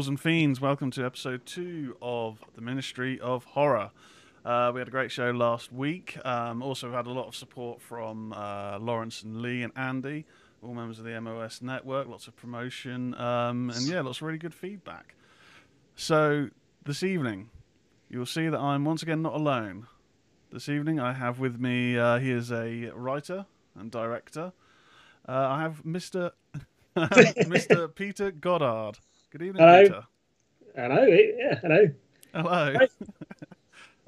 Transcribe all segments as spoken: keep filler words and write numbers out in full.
Ghouls and Fiends, welcome to episode two of The Ministry of Horror. Uh, we had a great show last week. Um, also had a lot of support from uh, Lawrence and Lee and Andy, all members of the M O S network, lots of promotion, um, and yeah, lots of really good feedback. So this evening, you'll see that I'm once again not alone. This evening I have with me, uh, he is a writer and director. Uh, I have Mister Mister Peter Goddard. Good evening, hello. Peter. Hello, yeah, hello. Hello.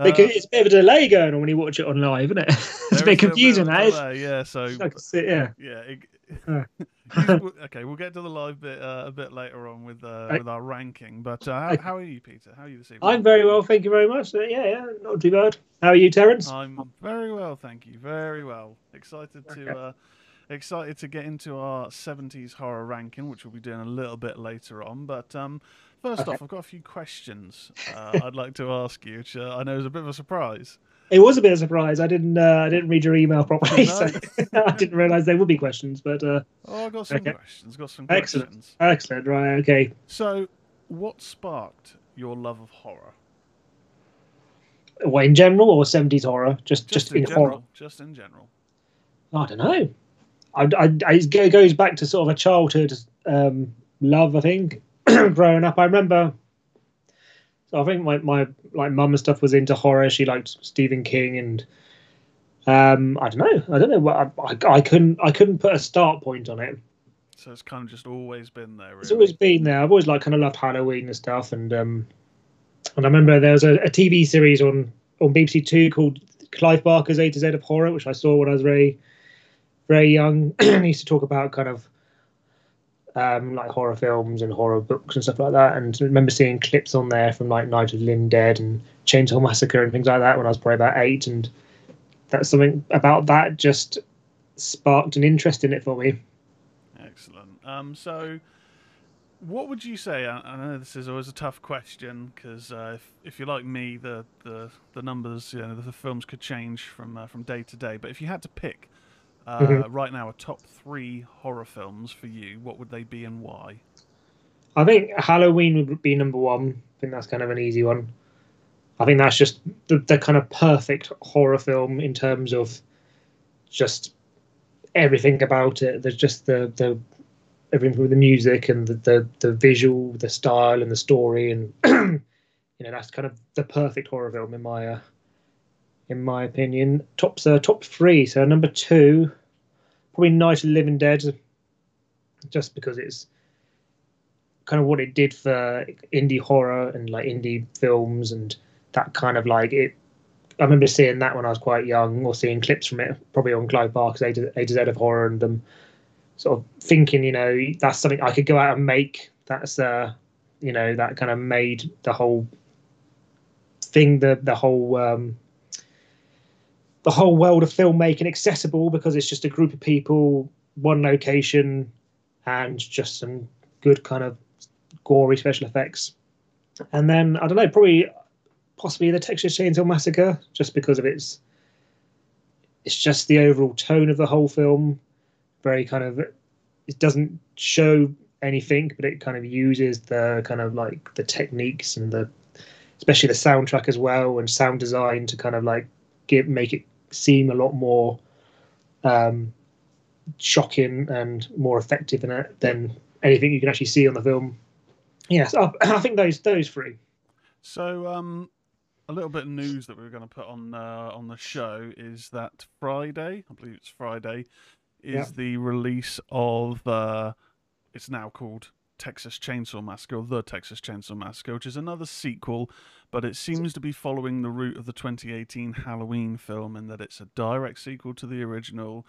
uh, it's a bit of a delay going on when you watch it on live, isn't it? It's a bit confusing, that is. Yeah, so it, yeah, yeah. It, okay, we'll get to the live bit uh, a bit later on with uh, with our ranking. But uh, how, how are you, Peter? How are you this evening? I'm very well, thank you very much. Uh, yeah, yeah, not too bad. How are you, Terence? I'm very well, thank you. Very well. Excited to. Okay. Uh, Excited to get into our seventies horror ranking, which we'll be doing a little bit later on. But um, first okay. off, I've got a few questions uh, I'd like to ask you, which uh, I know is a bit of a surprise. It was a bit of a surprise. I didn't, uh, I didn't read your email properly, no. so I didn't realise there would be questions. But uh, oh, I got some okay. questions. Got some Excellent. questions. Excellent. Right. Okay. So, what sparked your love of horror? Well, in general, or seventies horror? Just, just, just in, in general, horror. Just in general. I don't know. I, I, it goes back to sort of a childhood um, love, I think. Growing up, I remember. So I think my my like mum and stuff was into horror. She liked Stephen King, and um, I don't know. I don't know. I, I I couldn't I couldn't put a start point on it. So it's kind of just always been there. Really. It's always been there. I've always like kind of loved Halloween and stuff, and um, and I remember there was a, a T V series on on B B C Two called Clive Barker's A to Z of Horror, which I saw when I was very. very young. He used to talk about kind of um, like horror films and horror books and stuff like that. And I remember seeing clips on there from like Night of the Living Dead and Chainsaw Massacre and things like that when I was probably about eight. And that's something about that just sparked an interest in it for me. Excellent. Um, so what would you say? I, I know this is always a tough question because uh, if, if you're like me, the, the, the numbers, you know, the, the films could change from, uh, from day to day. But if you had to pick Uh, mm-hmm. right now, a top three horror films for you, what would they be and why? I think Halloween would be number one. I think that's kind of an easy one. I think that's just the, the kind of perfect horror film in terms of just everything about it. There's just the, the everything from the music and the, the, the visual, the style and the story. And, you know, that's kind of the perfect horror film in my uh, in my opinion. Top's uh, top three. So number two, probably Night of the Living Dead, just because it's kind of what it did for indie horror and like indie films and that kind of like it. I remember seeing that when I was quite young, or seeing clips from it, probably on Clive Barker's A to, A to Z of Horror, and them sort of thinking, you know, that's something I could go out and make. That's uh, you know, that kind of made the whole thing, the the whole. Um, the whole world of filmmaking accessible, because it's just a group of people, one location, and just some good kind of gory special effects. And then, I don't know, probably possibly the Texas Chainsaw Massacre, just because of its, it's just the overall tone of the whole film. Very kind of, it doesn't show anything, but it kind of uses the kind of like the techniques and the, especially the soundtrack as well, and sound design to kind of like, Give, make it seem a lot more um, shocking and more effective than, than anything you can actually see on the film. Yes, yeah, so I, I think those those three. So um, a little bit of news that we were going to put on uh, on the show is that Friday, I believe it's Friday, is yeah. the release of uh, it's now called Texas Chainsaw Massacre, or The Texas Chainsaw Massacre, which is another sequel, but it seems to be following the route of the twenty eighteen Halloween film in that it's a direct sequel to the original.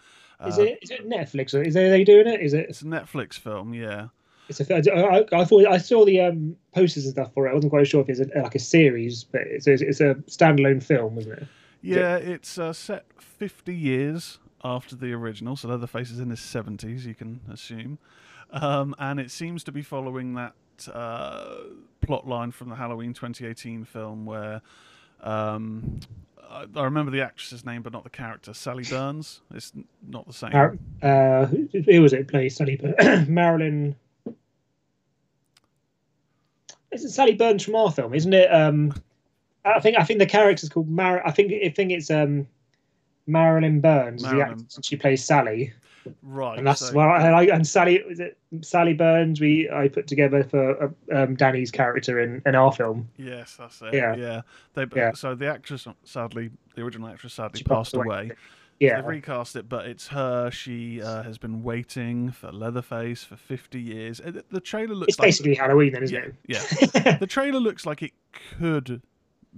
Is uh, it? Is it Netflix? Or is they, are they doing it? Is it? It's a Netflix film, yeah. It's a. I, I thought I saw the um, posters and stuff for it. I wasn't quite sure if it's a, like a series, but it's a, it's a standalone film, isn't it? Yeah, is it? It's uh, set fifty years after the original, so Leatherface is in his seventies, you can assume. Um, and it seems to be following that uh, plot line from the Halloween twenty eighteen film where, um, I, I remember the actress's name but not the character, Sally Burns. It's not the same. Uh, who, who was it? Plays Sally Burns. Marilyn. Isn't Sally Burns from our film, isn't it? Um, I think I think the character's called Mar. I think I think it's um, Marilyn Burns. Marilyn. The actor, she plays Sally. Right. And that's so. Well, and, I, and Sally is it Sally Burns? We I put together for um, Danny's character in, in our film. Yes, that's it. Yeah, yeah. They, yeah. So the actress, sadly, the original actress, sadly she passed away. away. Yeah, so they recast it, but it's her. She uh, has been waiting for Leatherface for fifty years. The trailer looks. It's like basically it, Halloween, then, isn't yeah, it? Yeah. The trailer looks like it could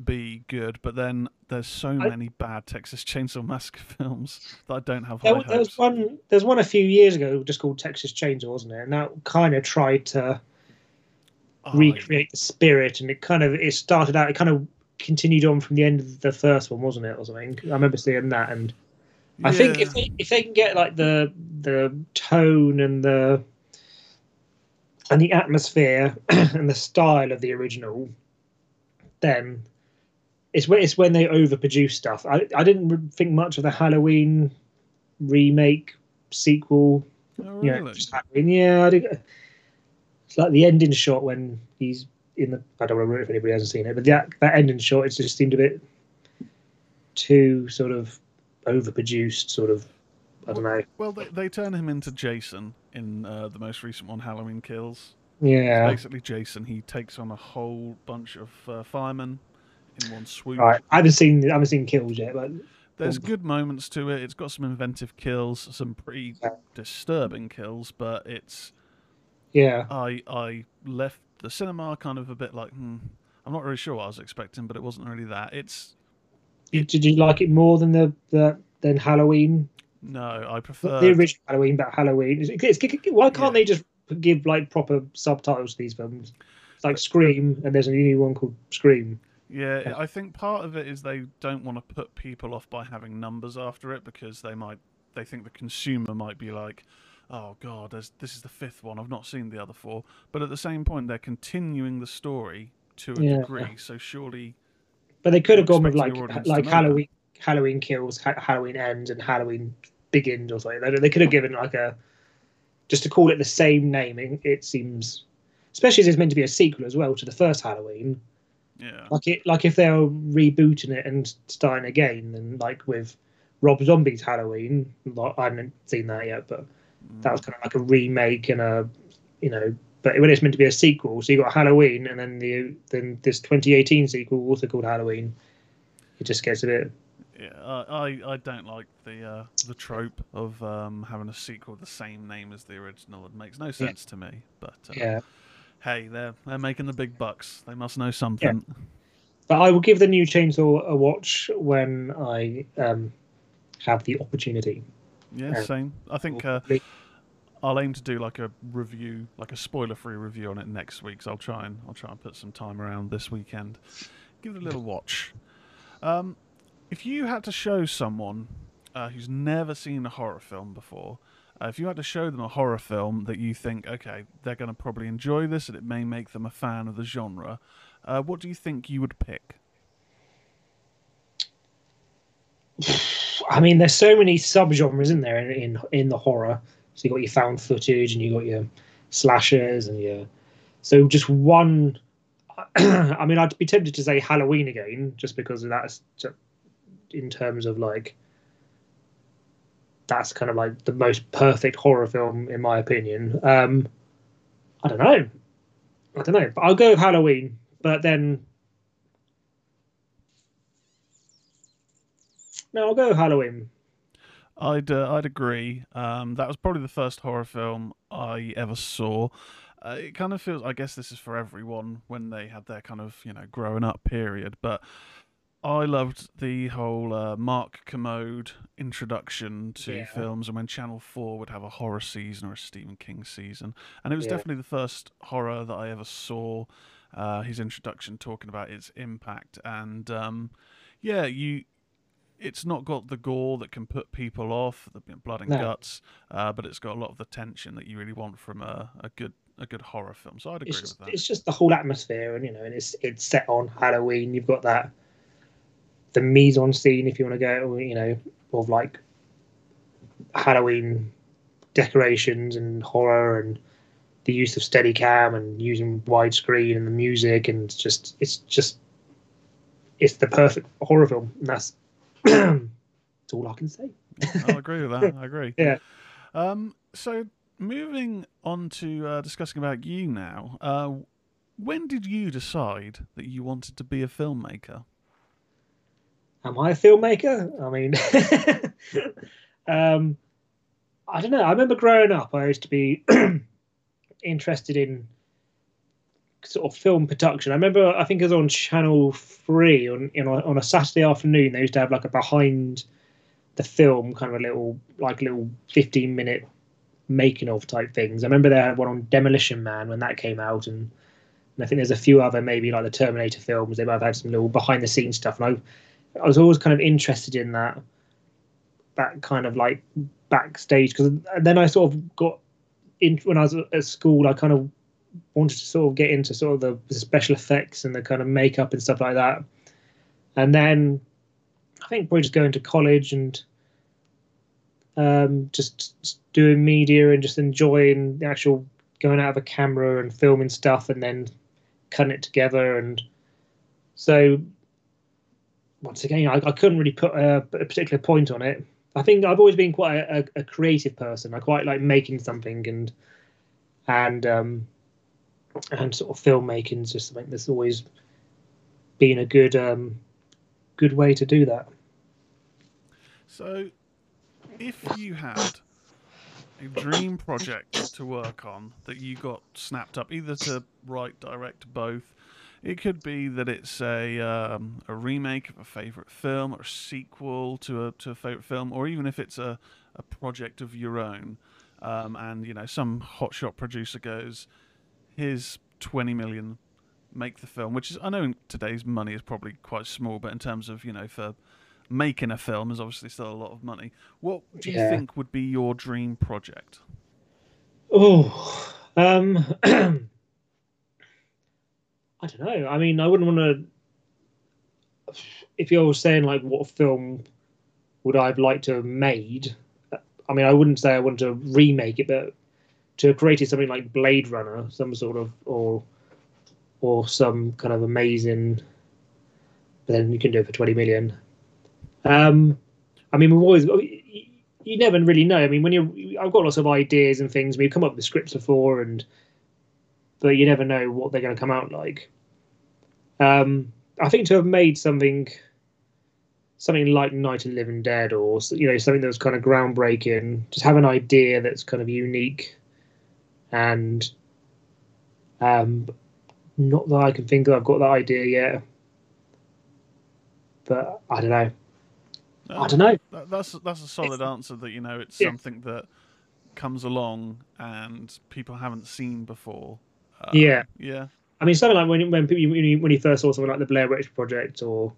be good, but then there's so I, many bad Texas Chainsaw Massacre films that I don't have high there, hopes. There was one. There's one a few years ago just called Texas Chainsaw, wasn't it? And that kind of tried to oh, recreate yeah. the spirit, and it kind of it started out. It kind of continued on from the end of the first one, wasn't it, or something? I remember seeing that and. I yeah. think if they, if they can get like the the tone and the and the atmosphere and the style of the original, then it's when it's when they overproduce stuff. I I didn't think much of the Halloween remake sequel. Oh, really? You know, just Halloween. Yeah, I did. It's like the ending shot when he's in the. I don't want to ruin it if anybody hasn't seen it, but that that ending shot it just seemed a bit too sort of. Overproduced, sort of. I don't know. Well, they they turn him into Jason in uh, the most recent one, Halloween Kills. Yeah. It's basically, Jason. He takes on a whole bunch of uh, firemen in one swoop. Right. I haven't seen I haven't seen Kills yet, but there's good moments to it. It's got some inventive kills, some pretty yeah. disturbing kills, but it's yeah. I I left the cinema kind of a bit like hmm, I'm not really sure what I was expecting, but it wasn't really that. It's. It, Did you like it more than the, the than Halloween? No, I prefer Not the original Halloween, but Halloween. It's, it's, why can't yeah. they just give like proper subtitles to these films? It's like Scream, and there's a new one called Scream. Yeah, yeah, I think part of it is they don't want to put people off by having numbers after it because they might they think the consumer might be like, oh god, there's, this is the fifth one. I've not seen the other four. But at the same point, they're continuing the story to a yeah. degree. So surely. But they could have gone with like like Halloween, Halloween Kills, ha Halloween Ends, and Halloween Begins or something. They, they could have given like a just to call it the same name. It, it seems, especially as it's meant to be a sequel as well to the first Halloween. Yeah. Like it, like if they were rebooting it and starting again, and like with Rob Zombie's Halloween, like, I haven't seen that yet, but mm. that was kind of like a remake and a, you know. But when it's meant to be a sequel, so you got Halloween, and then the then this twenty eighteen sequel also called Halloween. It just gets a bit. Yeah, I I don't like the uh, the trope of um, having a sequel the same name as the original. It makes no sense yeah. to me. But uh, yeah, hey, they're they're making the big bucks. They must know something. Yeah. But I will give the new Chainsaw a watch when I um, have the opportunity. Yeah, um, same. I think. Uh, I'll aim to do like a review, like a spoiler-free review on it next week. So I'll try and I'll try and put some time around this weekend. Give it a little watch. Um, if you had to show someone uh, who's never seen a horror film before, uh, if you had to show them a horror film that you think, okay, they're going to probably enjoy this and it may make them a fan of the genre, uh, what do you think you would pick? I mean, there's so many subgenres, isn't there, in in, in the horror. So you got your found footage, and you got your slashers, and your so just one. I mean, I'd be tempted to say Halloween again, just because of that's in terms of like that's kind of like the most perfect horror film in my opinion. Um, I don't know, I don't know, but I'll go with Halloween. But then no, I'll go with Halloween. I'd uh, I'd agree. Um, that was probably the first horror film I ever saw. Uh, it kind of feels, I guess this is for everyone when they had their kind of, you know, growing up period. But I loved the whole uh, Mark Kermode introduction to yeah. films, and when Channel four would have a horror season or a Stephen King season, and it was yeah. definitely the first horror that I ever saw. Uh, his introduction talking about its impact, and um, yeah, you. It's not got the gore that can put people off, the blood and no. guts, uh, but it's got a lot of the tension that you really want from a, a good a good horror film. So I'd agree it's just, with that. It's just the whole atmosphere, and you know, and it's it's set on Halloween. You've got that the mise en scene, if you want to go, you know, of like Halloween decorations and horror and the use of Steadicam and using widescreen and the music, and it's just it's just it's the perfect horror film, and that's that's all I can say. I agree with that. I agree. Yeah. Um. So moving on to uh, discussing about you now. Uh, when did you decide that you wanted to be a filmmaker? Am I a filmmaker? I mean, um, I don't know. I remember growing up, I used to be interested in sort of film production. I remember, I think it was on Channel three on you know, on a Saturday afternoon. They used to have like a behind the film kind of a little, like little fifteen minute making of type things. I remember they had one on Demolition Man when that came out, and, and I think there's a few other, maybe like the Terminator films. They might have had some little behind the scenes stuff, and I. I was always kind of interested in that, that kind of like backstage. Because then I sort of got in when I was at school. I kind of wanted to sort of get into sort of the special effects and the kind of makeup and stuff like that. And then I think probably just going to college and um, just doing media and just enjoying the actual going out of a camera and filming stuff and then cutting it together. And so. Once again, I, I couldn't really put a, a particular point on it. I think I've always been quite a, a, a creative person. I quite like making something, and and um, and sort of filmmaking is just something that's always been a good um, good way to do that. So, if you had a dream project to work on that you got snapped up, either to write, direct, both. It could be that it's a um, a remake of a favourite film, or a sequel to a to a favourite film, or even if it's a, a project of your own. Um, and you know, some hotshot producer goes, "Here's twenty million, make the film." Which is, I know in today's money is probably quite small, but in terms of you know, for making a film, is obviously still a lot of money. What do you yeah. think would be your dream project? Oh. Um... I don't know. I mean, I wouldn't want to. If you're saying like, what film would I've liked to have made? I mean, I wouldn't say I want to remake it, but to have created something like Blade Runner, some sort of, or or some kind of amazing. But then you can do it for twenty million. Um, I mean, we've always. You never really know. I mean, when you're, I've got lots of ideas and things. We've come up with scripts before and. But you never know what they're going to come out like. Um, I think to have made something, something like Night of the Living Dead, or you know, something that was kind of groundbreaking. Just have an idea that's kind of unique, and um, not that I can think of. I've got that idea yet, but I don't know. Um, I don't know. That's that's a solid it's, answer. That you know, it's yeah. something that comes along and people haven't seen before. Um, yeah, yeah. I mean, something like when when people, when, you, when you first saw something like the Blair Witch Project, or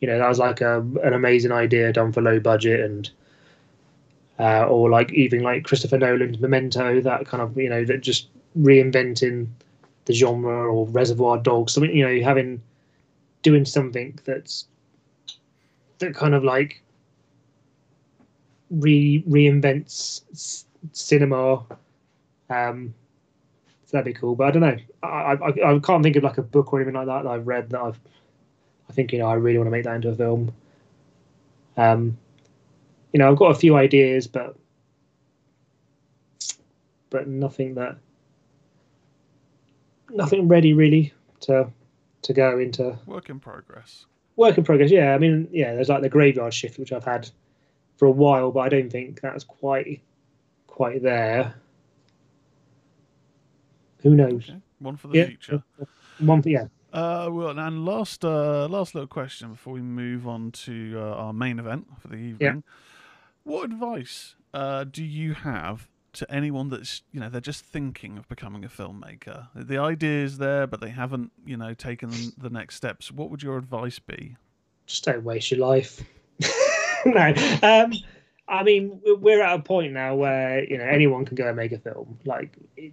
you know, that was like a, an amazing idea done for low budget, and uh, or like even like Christopher Nolan's Memento, that kind of you know, that just reinventing the genre, or Reservoir Dogs, something you know, having doing something that's that kind of like re reinvents s cinema. Um, So that'd be cool, but I don't know. I, I I can't think of like a book or anything like that that I've read that I've. I think you know I really want to make that into a film. Um, you know I've got a few ideas, but but nothing that nothing ready really to to go into. Work in progress. Work in progress. Yeah, I mean, yeah. There's like the Graveyard Shift, which I've had for a while, but I don't think that's quite quite there. Who knows? Okay. One for the yeah. future. One for yeah. Uh, well, and last, uh, last little question before we move on to uh, our main event for the evening. Yeah. What advice uh, do you have to anyone that's you know they're just thinking of becoming a filmmaker? The idea is there, but they haven't you know taken the next steps. What would your advice be? Just don't waste your life. No. Um, I mean, we're at a point now where you know anyone can go and make a film. Like. It,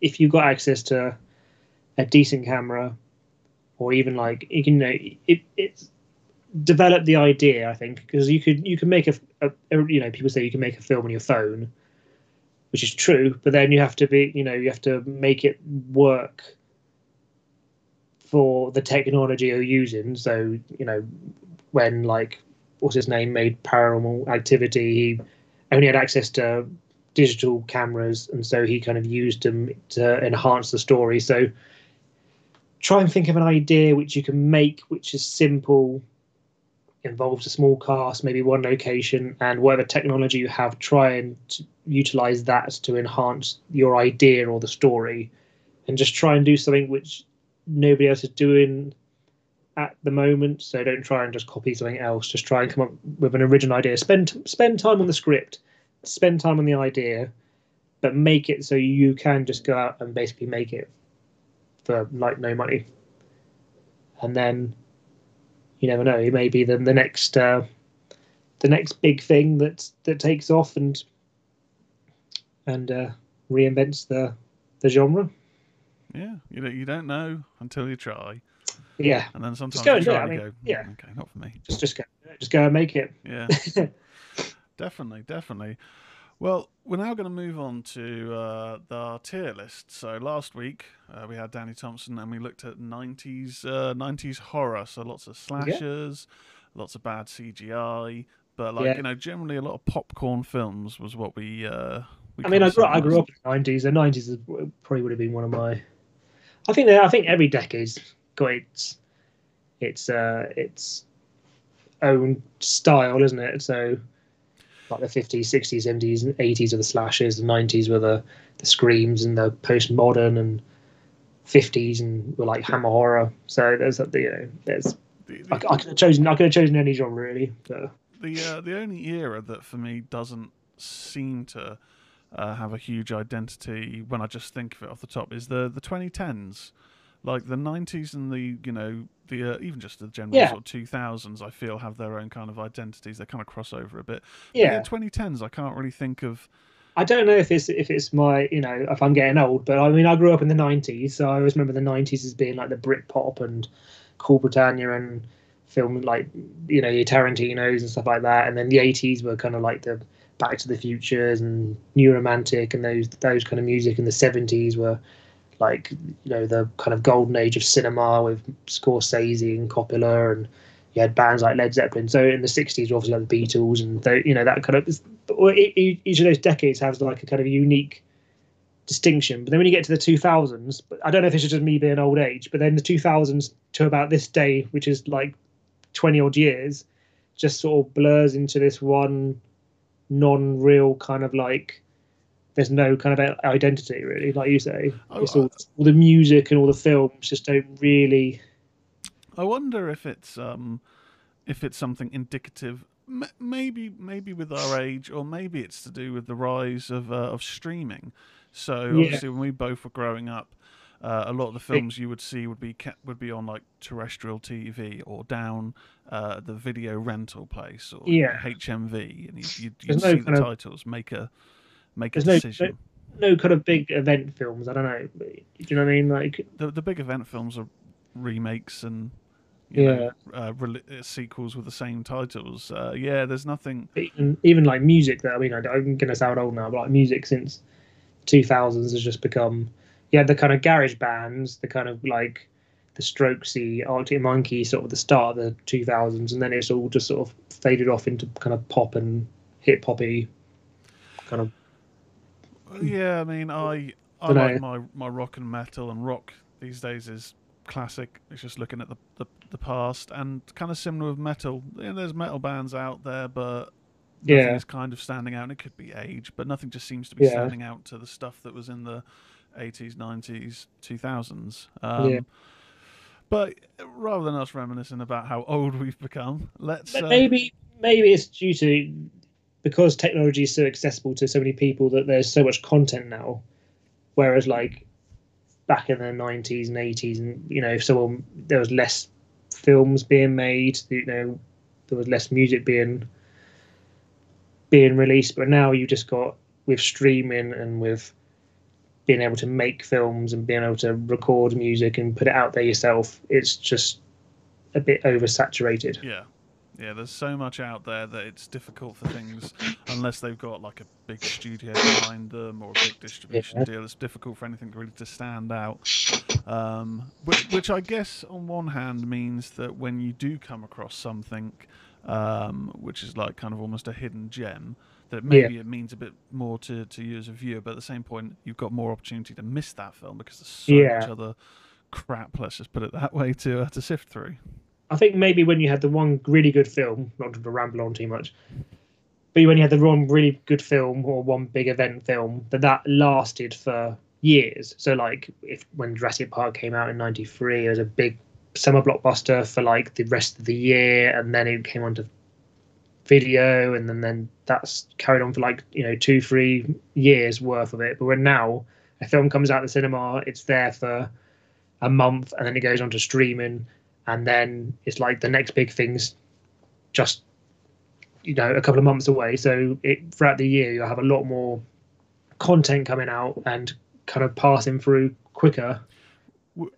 If you've got access to a decent camera, or even like you can know it, it's develop the idea. I think because you could you can make a, a you know people say you can make a film on your phone, which is true, but then you have to be, you know, you have to make it work for the technology you're using. So, you know, when, like, what's his name made Paranormal Activity, he only had access to digital cameras, and so he kind of used them to enhance the story. So try and think of an idea which you can make, which is simple, involves a small cast, maybe one location, and whatever technology you have, try and utilize that to enhance your idea or the story, and just try and do something which nobody else is doing at the moment. So don't try and just copy something else, just try and come up with an original idea. Spend spend time on the script, spend time on the idea, but make it so you can just go out and basically make it for like no money. And then you never know, it may be the, the next uh, the next big thing that that takes off and and uh, reinvents the the genre. Yeah, you don't you don't know until you try. Yeah, and then sometimes just go you and try do it. And I mean, go, yeah, okay, not for me. Just just go, just go and make it. Yeah, definitely, definitely. Well, we're now going to move on to uh, the tier list. So last week uh, we had Danny Thompson, and we looked at nineties uh, nineties horror. So lots of slashers, yeah. lots of bad C G I, but like yeah. you know, generally a lot of popcorn films was what we. Uh, we I mean, I grew, I grew up in the nineties. The nineties is, probably would have been one of my. I think that, I think every decade's got its its uh, its own style, isn't it? So. Like the fifties, sixties, seventies, and eighties are the slashes, the nineties were the, the screams and the postmodern, and fifties and were like Hammer horror. So there's the you know, there's the, the, I, I could have chosen I could have chosen any genre really. So. The uh, the only era that for me doesn't seem to uh, have a huge identity when I just think of it off the top is the the twenty tens. Like the nineties and the, you know, the uh, even just the general yeah. sort of two thousands, I feel, have their own kind of identities. They kind of cross over a bit. Yeah. But yeah, twenty tens, I can't really think of. I don't know if it's if it's my, you know, if I'm getting old, but I mean, I grew up in the nineties, so I always remember the nineties as being like the Britpop and Cool Britannia and film like, you know, your Tarantinos and stuff like that. And then the eighties were kind of like the Back to the Futures and New Romantic and those those kind of music. And the seventies were. Like, you know, the kind of golden age of cinema with Scorsese and Coppola, and you had bands like Led Zeppelin. So in the sixties, obviously, like the Beatles, and the, you know, that kind of each of those decades has like a kind of unique distinction. But then when you get to the two thousands, I don't know if it's just me being old age, but then the two thousands to about this day, which is like twenty odd years, just sort of blurs into this one non-real kind of like. There's no kind of identity, really, like you say. Oh, it's all, uh, all the music and all the films just don't really. I wonder if it's um, if it's something indicative, m- maybe maybe with our age, or maybe it's to do with the rise of uh, of streaming. So yeah. obviously, when we both were growing up, uh, a lot of the films it, you would see would be kept, would be on like terrestrial T V or down uh, the video rental place or yeah. H M V, and you'd, you'd, you'd see no the titles of... make a. Make a There's decision. No, no, no kind of big event films. I don't know. Do you know what I mean? Like the the big event films are remakes and you yeah know, uh, re- sequels with the same titles. Uh, yeah, there's nothing. Even, even like music. That I mean, I, I'm gonna sound old now, but like music since two thousands has just become. Yeah, the kind of garage bands, the kind of like the Strokesy, Arctic Monkey, sort of the start of the two thousands, and then it's all just sort of faded off into kind of pop and hip hoppy kind of. Yeah, I mean, I I like my, my rock and metal, and rock these days is classic. It's just looking at the, the, the past, and kind of similar with metal. You know, there's metal bands out there, but nothing yeah. is kind of standing out. And it could be age, but nothing just seems to be yeah. standing out to the stuff that was in the eighties, nineties, two thousands. Um, yeah. But rather than us reminiscing about how old we've become, let's... But maybe uh, maybe it's due to... Because technology is so accessible to so many people that there's so much content now, whereas like back in the nineties and eighties, and you know, if someone there was less films being made, you know, there was less music being being released. But now you just got with streaming and with being able to make films and being able to record music and put it out there yourself, it's just a bit oversaturated. Yeah. Yeah, there's so much out there that it's difficult for things, unless they've got like a big studio behind them or a big distribution yeah. deal. It's difficult for anything really to stand out. Um, which, which I guess on one hand means that when you do come across something, um, which is like kind of almost a hidden gem, that maybe yeah. it means a bit more to, to you as a viewer. But at the same point, you've got more opportunity to miss that film because there's so yeah. much other crap, let's just put it that way, to, uh, to sift through. I think maybe when you had the one really good film, not to ramble on too much, but when you had the one really good film or one big event film, that that lasted for years. So like if when Jurassic Park came out in ninety-three, it was a big summer blockbuster for like the rest of the year, and then it came onto video, and then, then that's carried on for like, you know, two, three years worth of it. But when now a film comes out of the cinema, it's there for a month, and then it goes on to streaming. And then it's like the next big thing's just, you know, a couple of months away. So it, throughout the year, you'll have a lot more content coming out and kind of passing through quicker.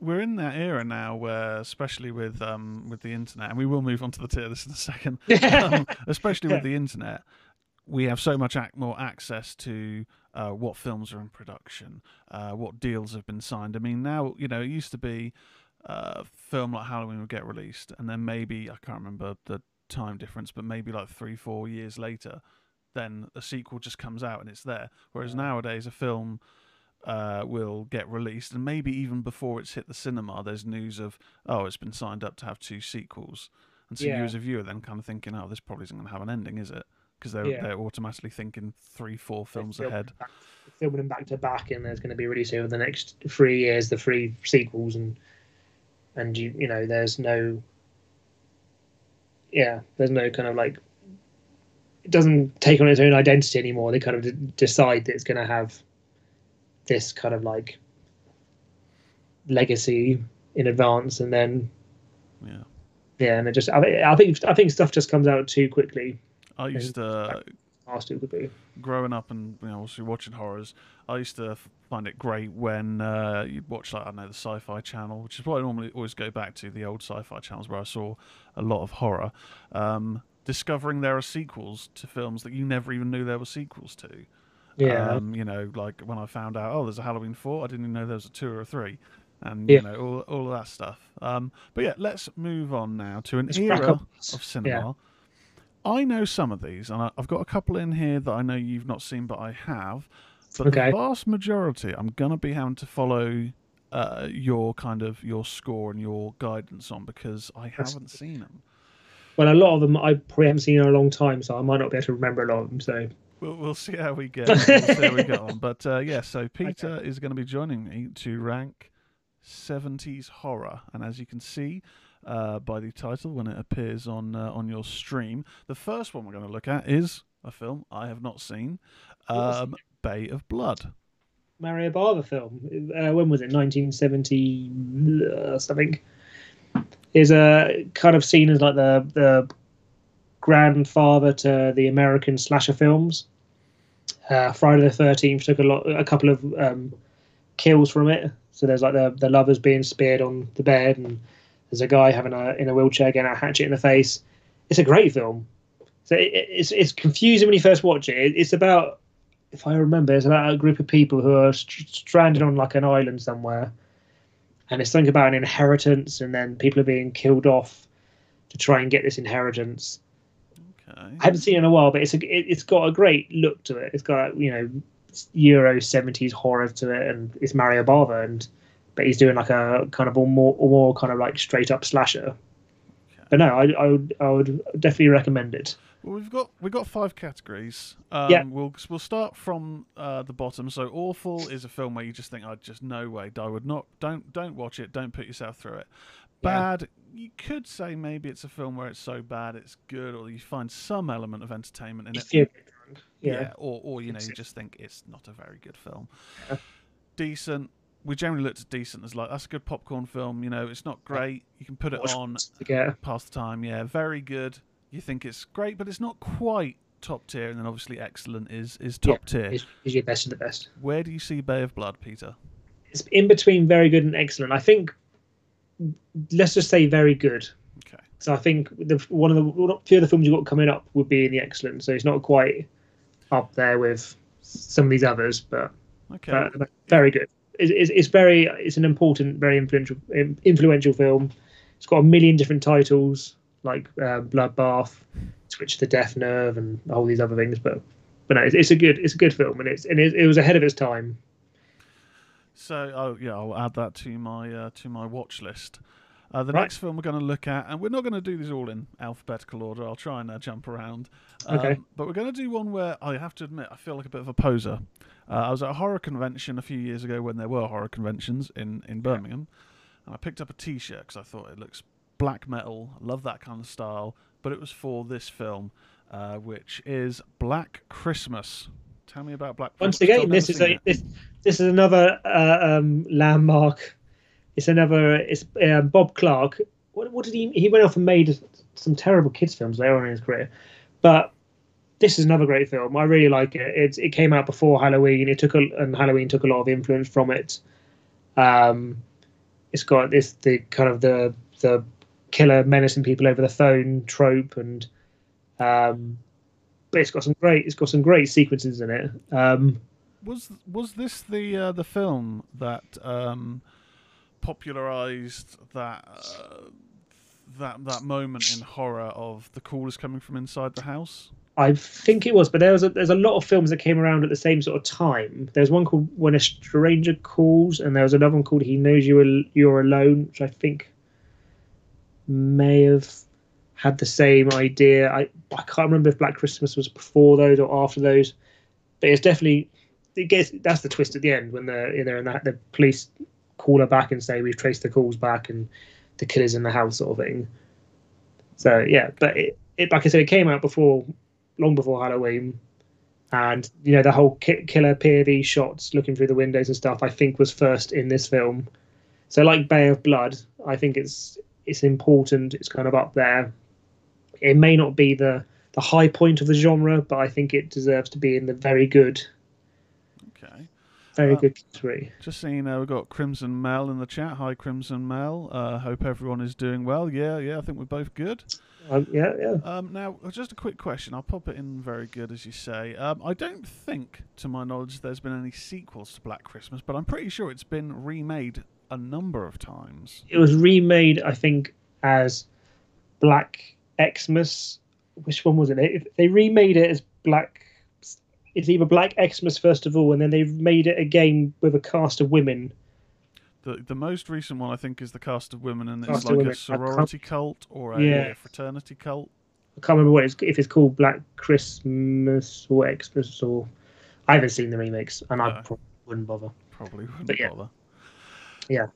We're in that era now where, especially with um, with the internet, and we will move on to the tier list in a second, um, especially yeah. with the internet, we have so much ac- more access to uh, what films are in production, uh, what deals have been signed. I mean, now, you know, it used to be, Uh, film like Halloween would get released, and then maybe I can't remember the time difference, but maybe like three, four years later, then a sequel just comes out and it's there. Whereas nowadays, a film uh, will get released, and maybe even before it's hit the cinema, there's news of oh, it's been signed up to have two sequels, and so yeah. you as a viewer then kind of thinking, oh, this probably isn't going to have an ending, is it? Because they're yeah. they're automatically thinking three, four films film ahead, back, filming them back to back, and there's going to be released over the next three years, the three sequels and. And you, you know, there's no, yeah, there's no kind of like, it doesn't take on its own identity anymore. They kind of d- decide that it's going to have this kind of like legacy in advance, and then, yeah, yeah, and it just, I, I think, I think stuff just comes out too quickly. I used to, fast it would be. Growing up and you know, also watching horrors, I used to find it great when uh, you'd watch, like, I don't know, the Sci-Fi Channel, which is what I normally always go back to, the old Sci-Fi Channels where I saw a lot of horror, um, discovering there are sequels to films that you never even knew there were sequels to. Yeah. Um, you know, like when I found out, oh, there's a Halloween four, I didn't even know there was a two or a three, and, yeah. you know, all, all of that stuff. Um, but, yeah, let's move on now to an let's era of cinema. Yeah. I know some of these, and I've got a couple in here that I know you've not seen, but I have. But okay. the vast majority, I'm going to be having to follow uh, your kind of your score and your guidance on, because I That's haven't seen them. Well, a lot of them I probably haven't seen in a long time, so I might not be able to remember a lot of them. So we'll, we'll see how we get. We'll see how we get on. But uh, yeah, so Peter okay. is going to be joining me to rank seventies horror, and as you can see. Uh, by the title when it appears on uh, on your stream. The first one we're going to look at is a film I have not seen, um, Bay of Blood. Mario Bava film. Uh, when was it? nineteen seventy uh, something. Is a uh, kind of seen as like the the grandfather to the American slasher films. Uh, Friday the thirteenth took a lot, a couple of um, kills from it. So there's like the the lovers being speared on the bed, and there's a guy having a in a wheelchair getting a hatchet in the face. It's a great film. So it, it's it's confusing when you first watch it. it. It's about, if I remember, it's about a group of people who are st- stranded on like an island somewhere, and it's something about an inheritance, and then people are being killed off to try and get this inheritance. Okay. I haven't seen it in a while, but it's a, it, it's got a great look to it. It's got, you know, Euro seventies horror to it, and it's Mario Bava, and. But he's doing like a kind of all more, all more kind of like straight up slasher. Okay. But no, I, I would, I would definitely recommend it. Well, we've got we've got five categories. Um, yeah, we'll we'll start from uh, the bottom. So awful is a film where you just think, I just no way, I would not, don't don't watch it, don't put yourself through it. Bad, yeah. You could say maybe it's a film where it's so bad it's good, or you find some element of entertainment in it. Yeah, yeah. or or you know you just think it's not a very good film. Yeah. Decent. We generally looked at decent as like, that's a good popcorn film, you know, it's not great, you can put it on, pass the time, yeah, very good, you think it's great, but it's not quite top tier, and then obviously excellent is, is top yeah, tier. Is, is your best of the best. Where do you see Bay of Blood, Peter? It's in between very good and excellent. I think, let's just say very good. Okay. So I think the, one of the one, few of the films you've got coming up would be in the excellent. So it's not quite up there with some of these others, but okay, uh, very good. It's, it's, it's very it's an important, very influential influential film. It's got a million different titles like uh, Bloodbath, Twitch the Death Nerve, and all these other things. But but no, it's, it's a good it's a good film, and it's and it, it was ahead of its time. So oh yeah, I'll add that to my uh, to my watch list. Uh, the right. next film we're going to look at, and we're not going to do these all in alphabetical order. I'll try and uh, jump around. Um, okay. But we're going to do one where I have to admit I feel like a bit of a poser. Uh, I was at a horror convention a few years ago when there were horror conventions in, in Birmingham, and I picked up a T-shirt because I thought it looks black metal. I love that kind of style. But it was for this film, uh, which is Black Christmas. Tell me about Black Christmas. Once again, this is a, this, this is another uh, um, landmark. It's another. It's um, Bob Clark. What, what did he? He went off and made some terrible kids films later on in his career, but this is another great film. I really like it. It it came out before Halloween. It took a, and Halloween took a lot of influence from it. Um, it's got this the kind of the the killer menacing people over the phone trope, and um, but it's got some great. It's got some great sequences in it. Um, was was this the uh, the film that? Um... popularized that uh, that that moment in horror of the call is coming from inside the house? I think it was, but there was a, there's a lot of films that came around at the same sort of time. There's one called When a Stranger Calls, and there was another one called He Knows You You're Alone, which I think may have had the same idea. I I can't remember if Black Christmas was before those or after those, but it's definitely it gets that's the twist at the end when the you know and the police call her back and say we've traced the calls back and the killer's in the house sort of thing. So yeah, but it, it like I said, it came out before, long before Halloween, and you know the whole ki killer P O V shots looking through the windows and stuff I think was first in this film. So like Bay of Blood, I think it's it's important. It's kind of up there. It may not be the the high point of the genre, but I think it deserves to be in the very good. Okay. Very um, good three. Just seeing, uh, we've got Crimson Mel in the chat. Hi, Crimson Mel. Uh, hope everyone is doing well. Yeah, yeah, I think we're both good. Um, yeah, yeah. Um, now, just a quick question. I'll pop it in very good, as you say. Um, I don't think, to my knowledge, there's been any sequels to Black Christmas, but I'm pretty sure it's been remade a number of times. It was remade, I think, as Black Xmas. Which one was it? They remade it as Black... It's either Black Xmas first of all, and then they've made it again with a cast of women. The the most recent one I think is the cast of women, and it's like a sorority cult or a yeah. fraternity cult. I can't remember what it's, if it's called Black Christmas or Xmas or. I haven't seen the remakes, and no. I probably wouldn't bother. Probably wouldn't but yeah. bother. Yeah,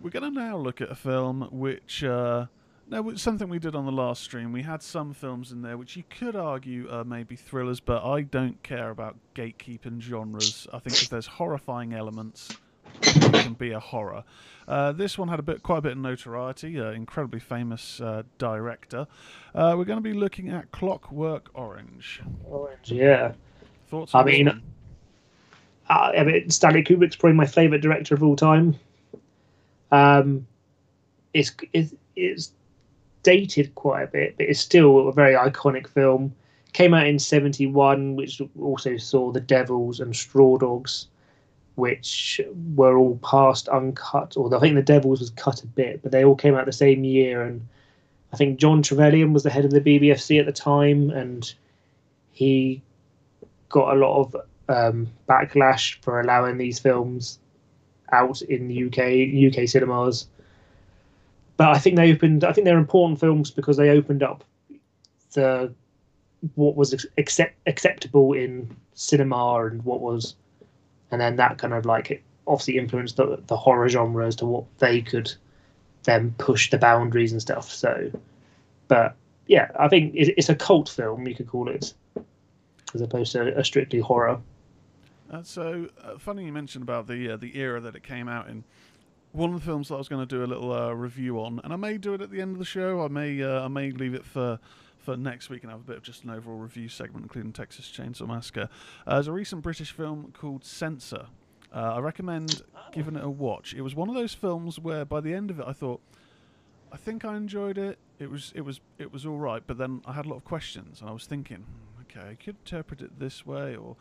we're gonna now look at a film which. Uh, Now, it's something we did on the last stream. We had some films in there which you could argue are maybe thrillers, but I don't care about gatekeeping genres. I think if there's horrifying elements, it can be a horror. Uh, this one had a bit, quite a bit of notoriety, an uh, incredibly famous uh, director. Uh, we're going to be looking at Clockwork Orange. Orange, yeah. Thoughts? I mean, uh, I mean, Stanley Kubrick's probably my favourite director of all time. Um, it's it's... it's dated quite a bit, but it's still a very iconic film. Came out in seventy-one, which also saw The Devils and Straw Dogs, which were all past uncut, although I think The Devils was cut a bit, but they all came out the same year. And I think John Trevelyan was the head of the B B F C at the time, and he got a lot of um, backlash for allowing these films out in the U K, U K cinemas. But I think they opened. I think they're important films because they opened up the what was accept, acceptable in cinema and what was, and then that kind of like it obviously influenced the, the horror genre as to what they could then push the boundaries and stuff. So, but yeah, I think it's, it's a cult film, you could call it, as opposed to a strictly horror. Uh, so uh, funny you mentioned about the uh, the era that it came out in. One of the films that I was going to do a little uh, review on, and I may do it at the end of the show. I may uh, I may leave it for for next week and have a bit of just an overall review segment, including Texas Chainsaw Massacre. Uh, there's a recent British film called Censor. Uh, I recommend giving it a watch. It was one of those films where by the end of it I thought, I think I enjoyed it. It was it was it was all right, but then I had a lot of questions, and I was thinking, okay, I could interpret it this way, or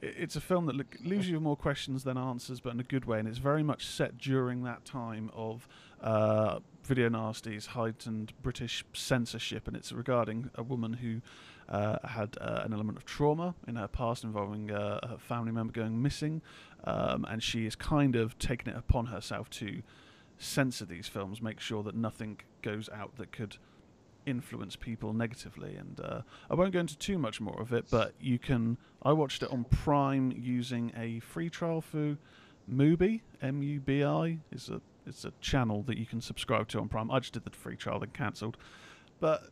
it, it's a film that look, leaves you with more questions than answers, but in a good way, and it's very much set during that time of uh, video nasties, heightened British censorship, and it's regarding a woman who uh, had uh, an element of trauma in her past involving uh, her family member going missing, um, and she is kind of taking it upon herself to censor these films, make sure that nothing goes out that could influence people negatively. And uh, I won't go into too much more of it, but you can. I watched it on Prime using a free trial through Mubi. M U B I is a it's a channel that you can subscribe to on Prime. I just did the free trial, then cancelled. But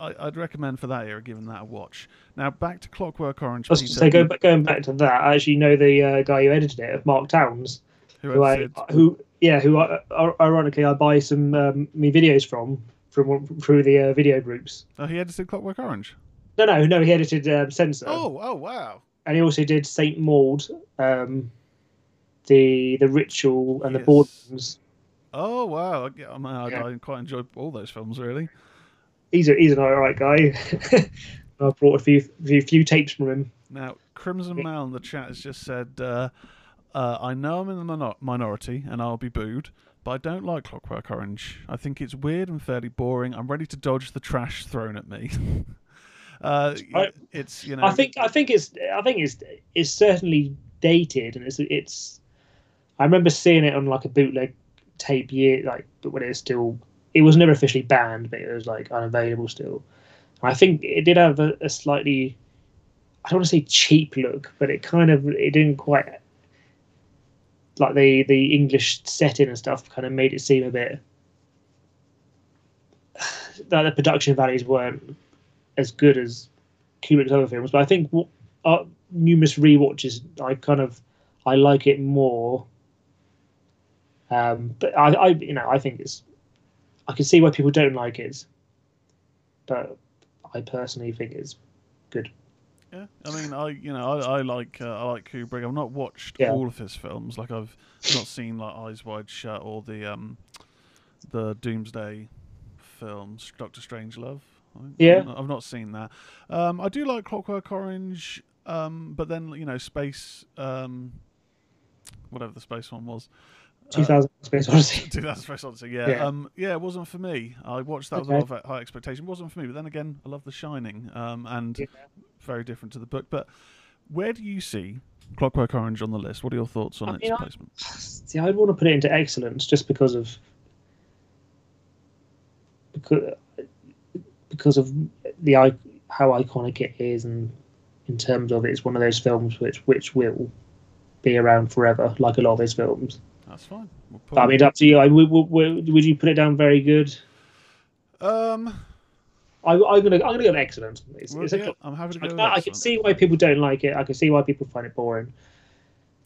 I, I'd recommend for that era giving that a watch. Now back to Clockwork Orange. I was Peter, say, go, going back to that, I actually know the uh, guy who edited it, Mark Towns, who who, I, who yeah, who I, ironically I buy some um, me videos from. From through the uh, video groups. Oh, he edited Clockwork Orange. No, no, no. He edited um, Censor. Oh, oh, wow. And he also did Saint Maud, um, the the Ritual, and yes. the Boardrooms. Oh wow! Yeah, I, mean, I, yeah. I quite enjoyed all those films, really. He's a, he's an alright guy. I brought a few, few few tapes from him. Now, Crimson yeah. Mal in the chat has just said, uh, uh, "I know I'm in the minor minority, and I'll be booed. But I don't like Clockwork Orange. I think it's weird and fairly boring. I'm ready to dodge the trash thrown at me." uh, I, it's you know. I think I think it's I think it's it's certainly dated, and it's it's. I remember seeing it on like a bootleg tape year, like when it was still. It was never officially banned, but it was like unavailable still. And I think it did have a, a slightly, I don't want to say cheap look, but it kind of it didn't quite. Like the the English setting and stuff kind of made it seem a bit that the production values weren't as good as Kubrick's other films. But I think what, uh, numerous rewatches, I kind of I like it more. Um, but I, I you know I think it's I can see why people don't like it, but I personally think it's good. Yeah, I mean, I you know, I, I like uh, I like Kubrick. I've not watched yeah. all of his films. Like I've not seen like Eyes Wide Shut or the um, the Doomsday films, Doctor Strangelove. Yeah, I've not seen that. Um, I do like Clockwork Orange, um, but then you know, Space, um, whatever the space one was. two thousand uh, Space Odyssey. two thousand Space Odyssey, yeah. Yeah. Um, yeah, it wasn't for me. I watched that with okay. a lot of high expectation. It wasn't for me, but then again, I love The Shining, um, and yeah. very different to the book. But where do you see Clockwork Orange on the list? What are your thoughts on I its mean, placement? I, see, I'd want to put it into excellence just because of because, because of the how iconic it is, and in terms of it's one of those films which, which will be around forever, like a lot of his films. That's fine. We'll put I mean, up to you. I, would, would, would you put it down very good? Um, I, I'm gonna, I'm gonna go with excellent. It's, well, it's yeah, I'm happy to go I, with I can see why people don't like it. I can see why people find it boring,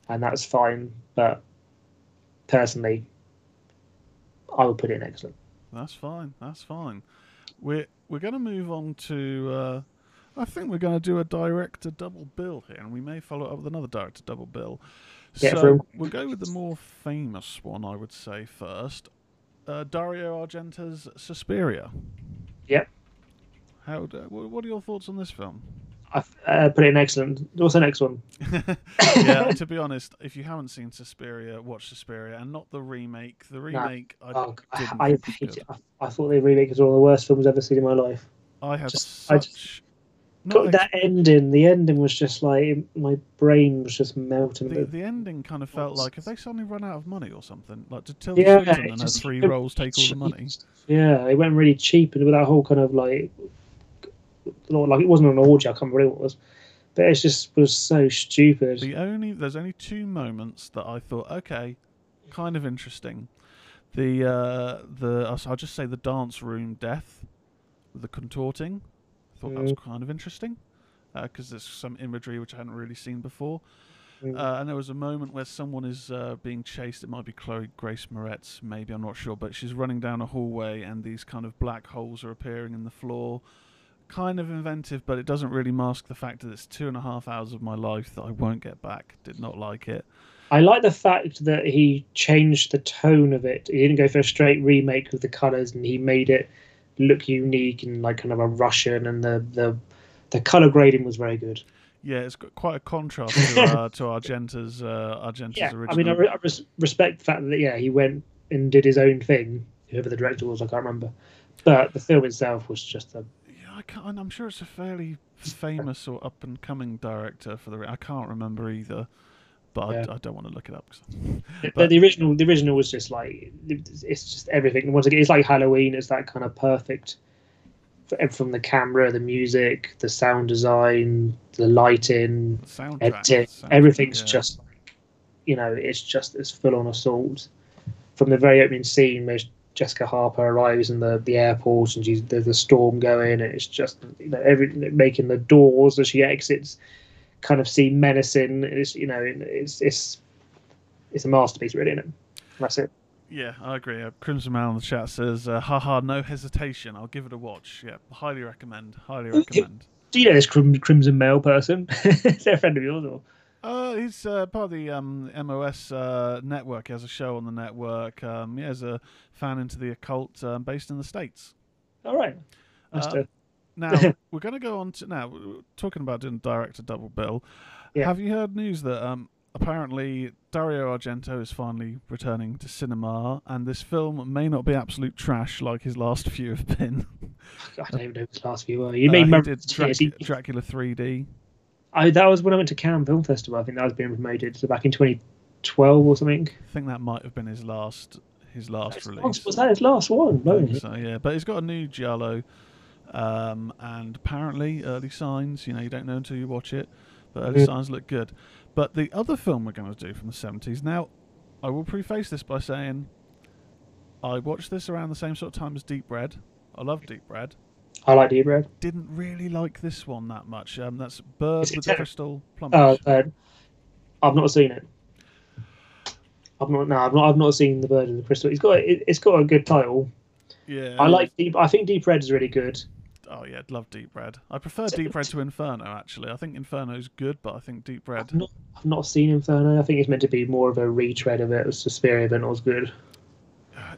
and that's fine. But personally, I would put it in excellent. That's fine. That's fine. We're we're gonna move on to. Uh, I think we're gonna do a director double bill here, and we may follow it up with another director double bill. So we'll go with the more famous one, I would say, first. Uh, Dario Argento's Suspiria. Yep. How? Do, what are your thoughts on this film? I uh, put it in excellent. What's the next one? Yeah, to be honest, if you haven't seen Suspiria, watch Suspiria, and not the remake. The remake, no. I oh, didn't I, I, it. I, I thought the remake was one of the worst films I've ever seen in my life. I had just, such... I just... Got that ending. The ending was just like my brain was just melting. The, the ending kind of felt like if they suddenly run out of money or something. Like did Tilda yeah, Swinton and her three roles take cheap. all the money? Yeah, it went really cheap, and with that whole kind of like, like it wasn't an orgy. I can't remember what it was, but it just was so stupid. The only there's only two moments that I thought okay, kind of interesting. The uh, the I'll just say the dance room death, with the contorting. I thought that was kind of interesting because uh, there's some imagery which I hadn't really seen before. Mm. Uh, and there was a moment where someone is uh, being chased. It might be Chloe Grace Moretz, maybe, I'm not sure. But she's running down a hallway and these kind of black holes are appearing in the floor. Kind of inventive, but it doesn't really mask the fact that it's two and a half hours of my life that I won't get back. Did not like it. I like the fact that he changed the tone of it. He didn't go for a straight remake of the colours, and he made it look unique and like kind of a Russian, and the the, the colour grading was very good. Yeah, it's got quite a contrast to, uh, to Argento's, uh, Argento's yeah, original. I mean, I, re- I res- respect the fact that, yeah, he went and did his own thing, whoever the director was, I can't remember. But the film itself was just a... Yeah, I can't, I'm sure it's a fairly famous or up-and-coming director for the... I can't remember either. But yeah. I, I don't want to look it up. But, but the original, the original was just like, it's just everything. And once again, it's like Halloween. It's that kind of perfect, from the camera, the music, the sound design, the lighting, the editing, soundtrack, everything's yeah. just, you know, it's just it's full on assault. From the very opening scene where Jessica Harper arrives in the, the airport and she's, there's a storm going, and it's just, you know, every making the doors as she exits kind of seem menacing. It's, you know, it's it's it's a masterpiece, really, isn't it? That's it. Yeah, I agree. Uh, Crimson Man on the chat says, uh, haha, no hesitation. I'll give it a watch. Yeah, highly recommend. Highly recommend. Do you know this Crim- Crimson Mail person? Is there a friend of yours? Or? Uh, he's uh, part of the um, M O S uh, network. He has a show on the network. Um, he has a fan into the occult um, based in the States. All right. Nice uh, to... Now, we're going to go on to... Now, we're talking about doing director double bill. Yeah. Have you heard news that... Um, Apparently, Dario Argento is finally returning to cinema, and this film may not be absolute trash like his last few have been. I don't even know what his last few were. You uh, made he did Drac- Dracula three D. I, that was when I went to Cannes Film Festival. I think that was being promoted, so back in twenty twelve or something. I think that might have been his last his last his release. Last, was that his last one? I think so, yeah, but he's got a new giallo, um, and apparently early signs. You know, you don't know until you watch it, but early mm. signs look good. But the other film we're going to do from the seventies, now, I will preface this by saying I watched this around the same sort of time as Deep Red. I love Deep Red. I like Deep Red. Didn't really like this one that much. Um, that's Bird with the Crystal Plumage. Oh, uh, I've not seen it. I've not. No, I've not. I've not seen the Bird with the Crystal. It's got. It, it's got a good title. Yeah. I like Deep. I think Deep Red is really good. Oh yeah, I'd love Deep Red. I prefer Deep Red to Inferno, actually. I think Inferno's good, but I think Deep Red... I've not, I've not seen Inferno. I think it's meant to be more of a retread of it. It was Suspiria, but not as good.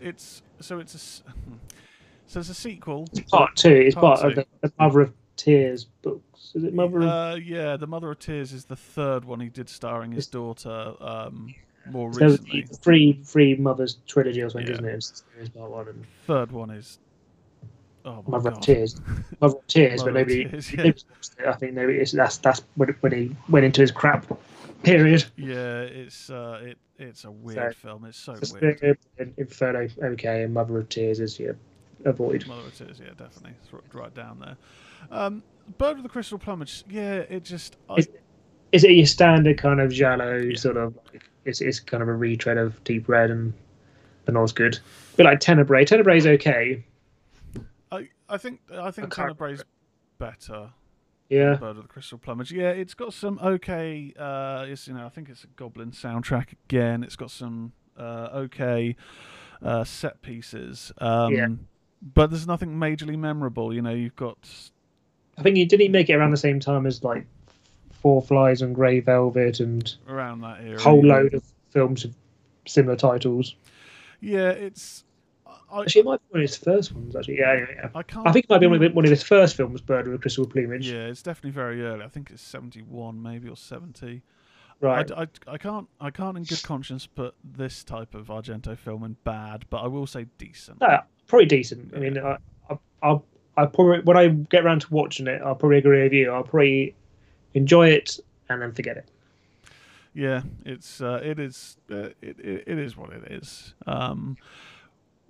It's... So it's a... So it's a sequel. It's part two. It's part, part two. of the, the Mother of Tears books. Is it Mother of... Uh, yeah, the Mother of Tears is the third one he did starring his daughter um, more so recently. It's three, three Mothers trilogy or something, yeah. Isn't it? Suspiria's part one. And... Third one is... Oh my Mother God. of Tears, Mother of Tears, Mother but nobody. Tears, yeah. nobody I think nobody. It's, that's that's when he went into his crap period. Yeah, it's uh, it it's a weird so, film. It's so weird. In, Inferno, okay, and Mother of Tears is yeah, avoid. Mother of Tears, yeah, definitely, it's right down there. Um, Bird with the Crystal Plumage, yeah, it just. I... Is, is it your standard kind of giallo yeah. sort of? Like, it's it's kind of a retread of Deep Red and and all's good. But like Tenebrae, Tenebrae's okay. I think I think Tenebrae's better. Yeah. Bird of the Crystal Plumage. Yeah, it's got some okay. Uh, it's you know I think it's a Goblin soundtrack again. It's got some uh, okay uh, set pieces. Um, yeah. But there's nothing majorly memorable. You know, you've got. I think you didn't even make it around the same time as like Four Flies and Grey Velvet and around that era. Whole yeah. load of films with similar titles. Yeah, it's. I, actually, it might be one of his first ones, actually. Yeah, yeah, yeah. I, can't I think it might be one of, one of his first films, Bird with a Crystal Plumage. Yeah, it's definitely very early. I think it's seventy-one, maybe, or seventy. Right. I, I, I, can't, I can't in good conscience put this type of Argento film in bad, but I will say decent. No, probably decent. Yeah. I mean, I, I, I'll, I'll probably, when I get around to watching it, I'll probably agree with you. I'll probably enjoy it and then forget it. Yeah, it's, uh, it, is, uh, it, it, it is what it is. Um...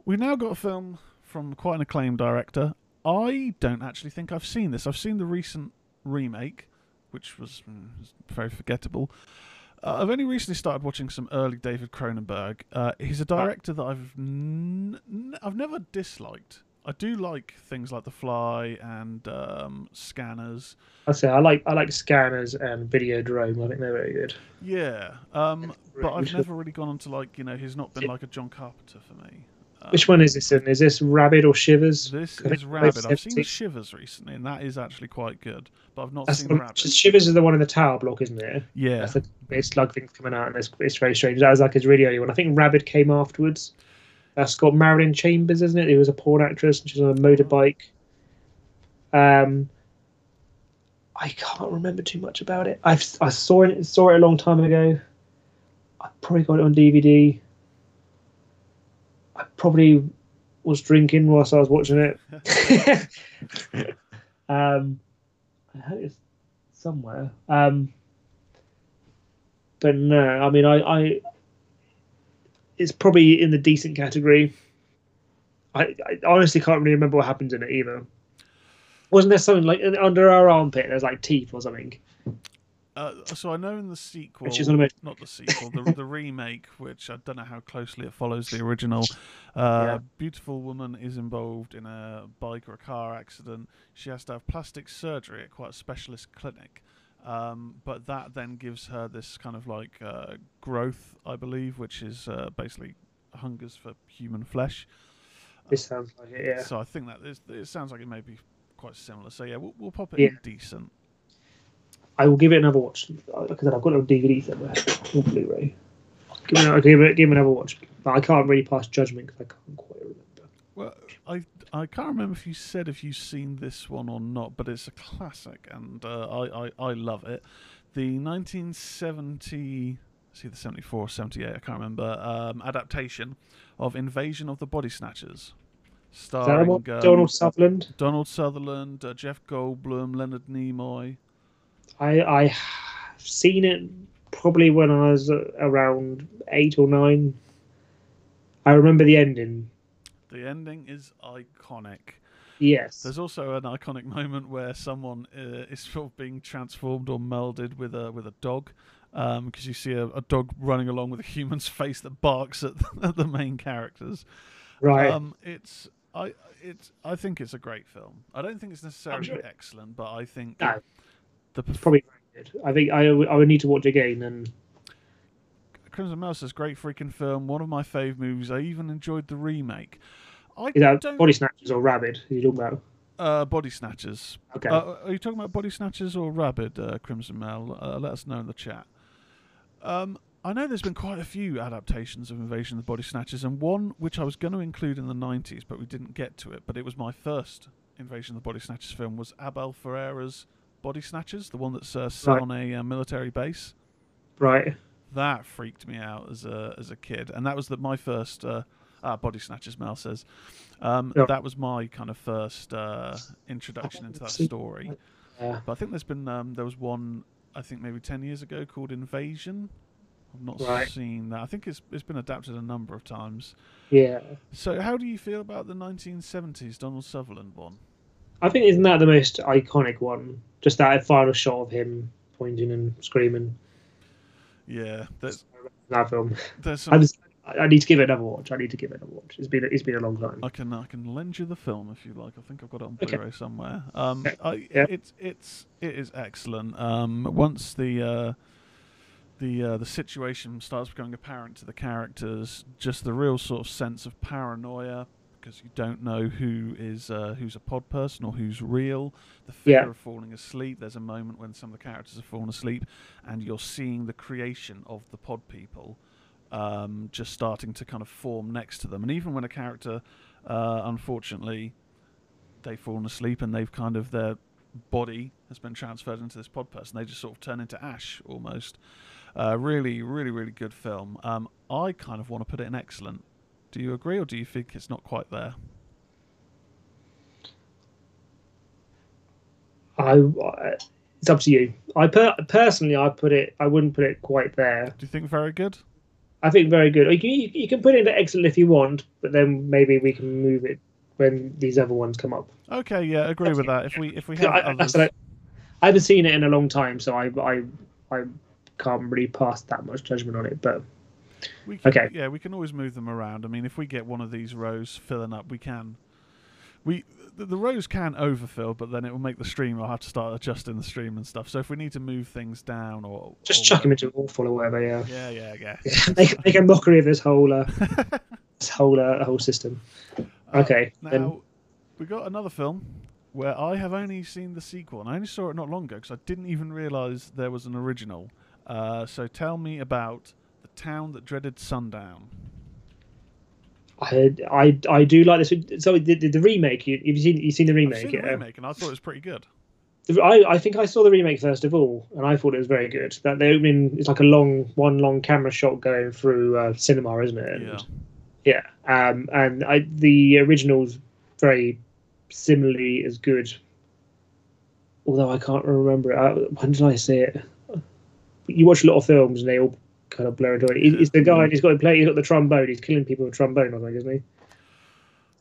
We've now got a film from quite an acclaimed director. I don't actually think I've seen this. I've seen the recent remake, which was very forgettable. Uh, I've only recently started watching some early David Cronenberg. Uh, he's a director that I've n- n- I've never disliked. I do like things like The Fly and um, Scanners. I say I like I like Scanners and Videodrome. I think they're very good. Yeah, um, but I've never really gone on to like you know he's not been like a John Carpenter for me. Um, Which one is this in? Is this Rabid or Shivers? This is Rabid. I've seen Shivers recently, and that is actually quite good. But I've not That's seen one, Rabid. Shivers is the one in the tower block, isn't it? Yeah. That's the best slug thing coming out, and it's, it's very strange. That was like his really early one. I think Rabid came afterwards. That's got Marilyn Chambers, isn't it? Who was a porn actress, and she's on a motorbike. Um, I can't remember too much about it. I've, I saw it saw it a long time ago. I probably got it on D V D. I probably was drinking whilst I was watching it. um, I hope it's somewhere. Um, but no, I mean, I, I it's probably in the decent category. I, I honestly can't really remember what happens in it either. Wasn't there something like under our armpit? There's like teeth or something. Uh, so I know in the sequel, which is not, not the sequel, the, the remake, which I don't know how closely it follows the original. Uh, yeah. A beautiful woman is involved in a bike or a car accident. She has to have plastic surgery at quite a specialist clinic. Um, but that then gives her this kind of like uh, growth, I believe, which is uh, basically hungers for human flesh. This sounds like it, yeah. So I think that is, it sounds like it may be quite similar. So yeah, we'll, we'll pop it yeah. in decent. I will give it another watch. Like I said, I've got it on D V D somewhere, or Blu-ray. Give it, I'll give it, give it another watch. But I can't really pass judgment because I can't quite remember. Well, I I can't remember if you said if you've seen this one or not, but it's a classic, and uh, I, I I love it. The nineteen seventy, see the seventy-four, seventy-eight, I can't remember, um, adaptation of Invasion of the Body Snatchers. Starring um, Donald Sutherland, Donald Sutherland, uh, Jeff Goldblum, Leonard Nimoy. I I've seen it probably when I was around eight or nine. I remember the ending. The ending is iconic. Yes. There's also an iconic moment where someone uh, is sort of being transformed or melded with a with a dog, because um, you see a, a dog running along with a human's face that barks at the, at the main characters. Right. Um, it's. I it's I think it's a great film. I don't think it's necessarily sure. excellent, but I think no. the it's probably good. I think I I would need to watch it again. And Crimson Mouse is a great freaking film. One of my fave movies. I even enjoyed the remake. I is that don't... Body Snatchers or Rabid? Are you talking about? Uh, Body Snatchers. Okay. Uh, are you talking about Body Snatchers or Rabid? Uh, Crimson Mouse. Uh, let us know in the chat. Um. I know there's been quite a few adaptations of Invasion of the Body Snatchers, and one which I was going to include in the nineties, but we didn't get to it, but it was my first Invasion of the Body Snatchers film, was Abel Ferreira's Body Snatchers, the one that's uh, set right. on a uh, military base. Right. That freaked me out as a as a kid, and that was the, my first... Uh, ah, Body Snatchers, Mel says. Um, yeah. That was my kind of first uh, introduction into that story. Yeah. But I think there's been... Um, there was one, I think maybe ten years ago, called Invasion... I've not right. seen that. I think it's it's been adapted a number of times. Yeah. So how do you feel about the nineteen seventies Donald Sutherland one? I think isn't that the most iconic one? Just that final shot of him pointing and screaming. Yeah. That's, that film. Some... I, was, I need to give it another watch. I need to give it another watch. It's been it's been a long time. I can I can lend you the film if you like. I think I've got it on Blu-ray okay. somewhere. Um, yeah. I, it's it's it is excellent. Um, once the uh. The uh, the situation starts becoming apparent to the characters. Just the real sort of sense of paranoia because you don't know who is uh, who's a pod person or who's real. The fear yeah. of falling asleep. There's a moment when some of the characters have fallen asleep, and you're seeing the creation of the pod people um, just starting to kind of form next to them. And even when a character, uh, unfortunately, they've fallen asleep and they've kind of their body has been transferred into this pod person, they just sort of turn into ash almost. Uh, really, really, really good film. Um, I kind of want to put it in excellent. Do you agree, or do you think it's not quite there? I, I it's up to you. I per, personally, I put it. I wouldn't put it quite there. Do you think very good? I think very good. You can, you, you can put it into excellent if you want, but then maybe we can move it when these other ones come up. Okay, yeah, agree that's with it. that. If we if we have no, I, others. I, I haven't seen it in a long time, so I I. I can't really pass that much judgment on it, but we can, okay yeah we can always move them around. I mean, if we get one of these rows filling up, we can we the, the rows can overfill, but then it will make the stream, I'll have to start adjusting the stream and stuff, so if we need to move things down or just or chuck whatever. them into an awful or whatever. Yeah yeah yeah, yeah. make, make a mockery of this whole uh, this whole uh, whole system. Okay. Uh, now then. We got another film where I have only seen the sequel, and I only saw it not long ago because I didn't even realise there was an original. Uh, so tell me about The Town That Dreaded Sundown. I I, I do like this. So the, the remake. You, have you seen you seen the remake? I've seen the yeah. remake, and I thought it was pretty good. I, I think I saw the remake first of all, and I thought it was very good. That the opening is like a long, one long camera shot going through uh, cinema, isn't it? And, yeah. Yeah. Um, and I, the original's very similarly as good. Although I can't remember it. I, when did I see it? You watch a lot of films, and they all kind of blur into it. It's, it's the guy. He's got to play. He's got the trombone. He's killing people with a trombone, I think, isn't he? He's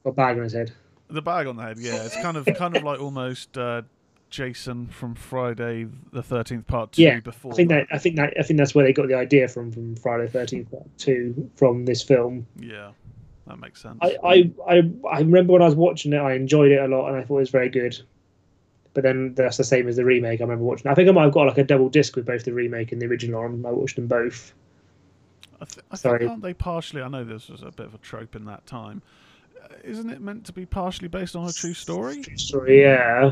got a bag on his head. The bag on the head. Yeah, it's kind of kind of like almost. Uh, Jason from Friday the thirteenth part two. Yeah, before I think that, that I think that I think that's where they got the idea from from Friday the thirteenth part two from this film. Yeah, that makes sense. I, I I I remember when I was watching it, I enjoyed it a lot, and I thought it was very good. But then that's the same as the remake. I remember watching. I think I might have got like a double disc with both the remake and the original. And I watched them both. I, th I Sorry. think aren't they partially? I know this was a bit of a trope in that time. Isn't it meant to be partially based on a true story? True story, yeah.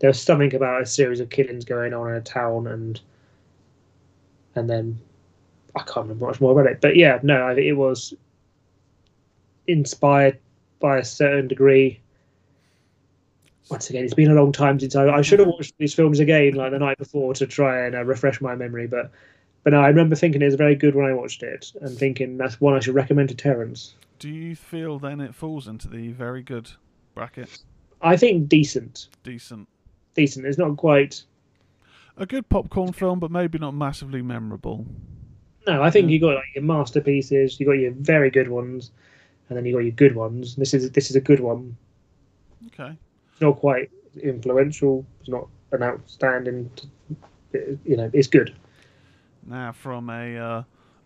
There was something about a series of killings going on in a town, and and then I can't remember much more about it. But yeah, no, it was inspired by a certain degree. Once again, it's been a long time since I, I should have watched these films again, like the night before, to try and uh, refresh my memory. But but no, I remember thinking it was very good when I watched it, and thinking that's one I should recommend to Terence. Do you feel then it falls into the very good bracket? I think decent. Decent. Decent. It's not quite a good popcorn film, but maybe not massively memorable. No, I think yeah. you got like your masterpieces, you got your very good ones, and then you got your good ones. This is this is a good one. Okay. It's not quite influential. It's not an outstanding. You know, it's good. Now, from a uh,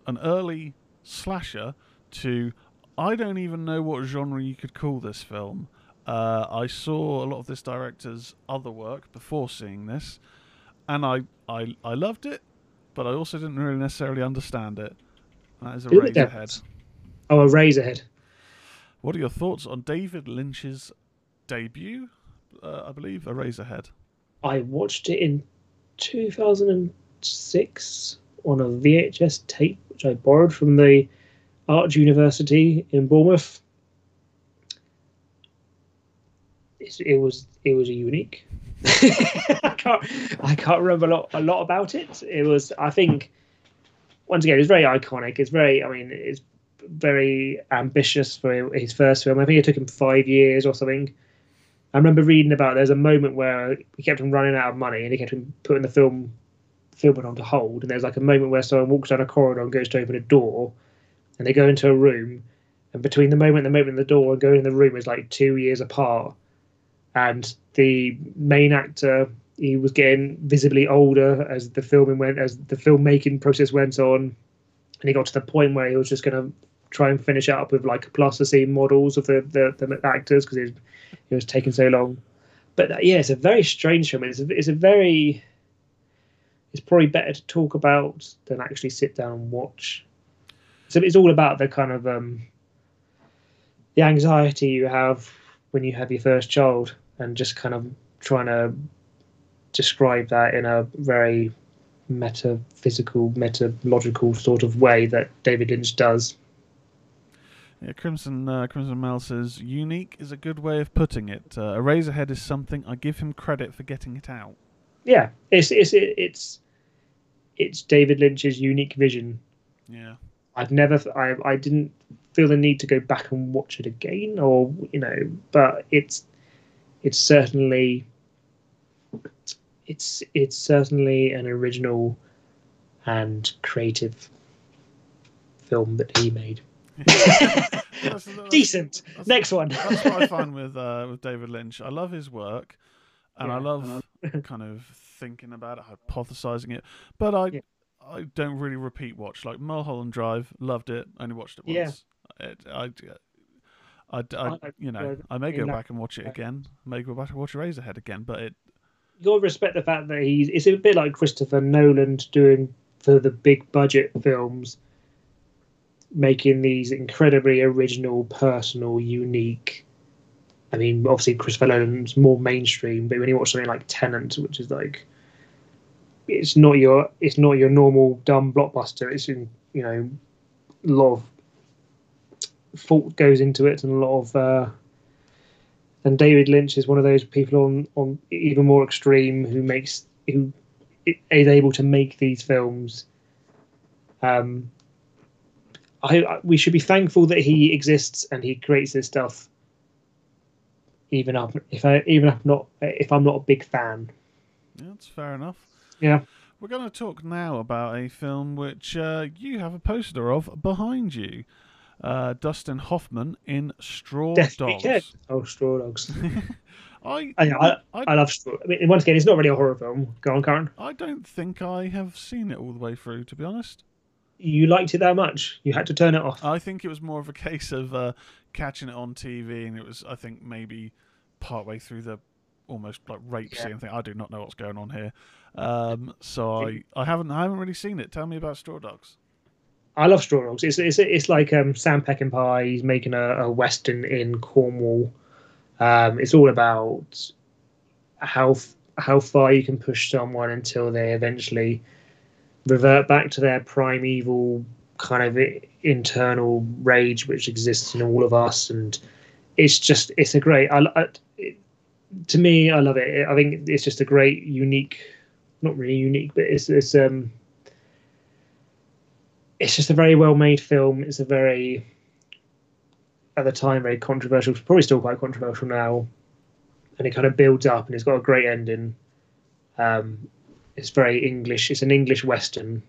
an early slasher to I don't even know what genre you could call this film. Uh, I saw a lot of this director's other work before seeing this, and I, I I loved it, but I also didn't really necessarily understand it. That is Eraserhead. Oh, Eraserhead. What are your thoughts on David Lynch's debut? Uh, I believe Eraserhead. I watched it in two thousand six on a V H S tape, which I borrowed from the Art University in Bournemouth. It was it was unique. I can't I can't remember a lot a lot about it. It was I think once again it was very iconic. It's very I mean it's very ambitious for his first film. I think it took him five years or something. I remember reading about there's a moment where he kept him running out of money and he kept him putting the film filming onto hold. And there's like a moment where someone walks down a corridor and goes to open a door, and they go into a room, and between the moment and the moment of the door and going in the room is like two years apart. And the main actor, he was getting visibly older as the filming went, as the filmmaking process went on, and he got to the point where he was just going to try and finish it up with like plasticine models of the the, the actors because it, it was taking so long. But yeah, it's a very strange film. It's a, it's a very, it's probably better to talk about than actually sit down and watch. So it's all about the kind of um, the anxiety you have when you have your first child. And just kind of trying to describe that in a very metaphysical, metalogical sort of way that David Lynch does. Yeah, Crimson uh, Crimson Mel says, unique is a good way of putting it. Uh, Eraserhead is something I give him credit for getting it out. Yeah, it's it's it's it's David Lynch's unique vision. Yeah, I've never, I I didn't feel the need to go back and watch it again, or you know, but it's. It's certainly, it's it's certainly an original and creative film that he made. that's, that's, Decent. That's, Next one. That's what I find with uh, with David Lynch. I love his work, and yeah, I love kind of thinking about it, hypothesizing it. But I yeah. I don't really repeat watch. Like Mulholland Drive, loved it. Only watched it once. Yeah. It, I. I, I, you know, I may go back and watch it again. I may go back and watch Eraserhead again, but it. You got to respect the fact that he's. It's a bit like Christopher Nolan doing for the big budget films. making these incredibly original, personal, unique. I mean, obviously Christopher Nolan's more mainstream, but when you watch something like Tenant, which is like, it's not your it's not your normal dumb blockbuster. It's in, you know, a lot of thought goes into it, and a lot of uh, and David Lynch is one of those people on on even more extreme who makes who is able to make these films. Um, I, I we should be thankful that he exists and he creates this stuff. Even up if I even if not if I'm not a big fan. Yeah, that's fair enough. Yeah, we're going to talk now about a film which uh, you have a poster of behind you, uh, Dustin Hoffman in Straw Dogs. Oh, Straw Dogs. I, I, I I I love Straw. I mean, once again, it's not really a horror film. Go on, Karen. I don't think I have seen it all the way through, to be honest. You liked it that much? You had to turn it off? I think it was more of a case of uh, catching it on T V, and it was, I think, maybe partway through the almost like rape yeah. scene. I think I do not know what's going on here, um, so I, I haven't I haven't really seen it. Tell me about Straw Dogs. I love Straw Dogs. It's it's it's like um, Sam Peckinpah. He's making a, a western in Cornwall. Um, it's all about how how far you can push someone until they eventually revert back to their primeval kind of internal rage, which exists in all of us. And it's just, it's a great, I, I, it, to me, I love it. I think it's just a great, unique, not really unique, but it's, it's, um, it's just a very well-made film. It's a very, at the time, very controversial, probably still quite controversial now. And it kind of builds up, and it's got a great ending. Um, It's very English. It's an English Western,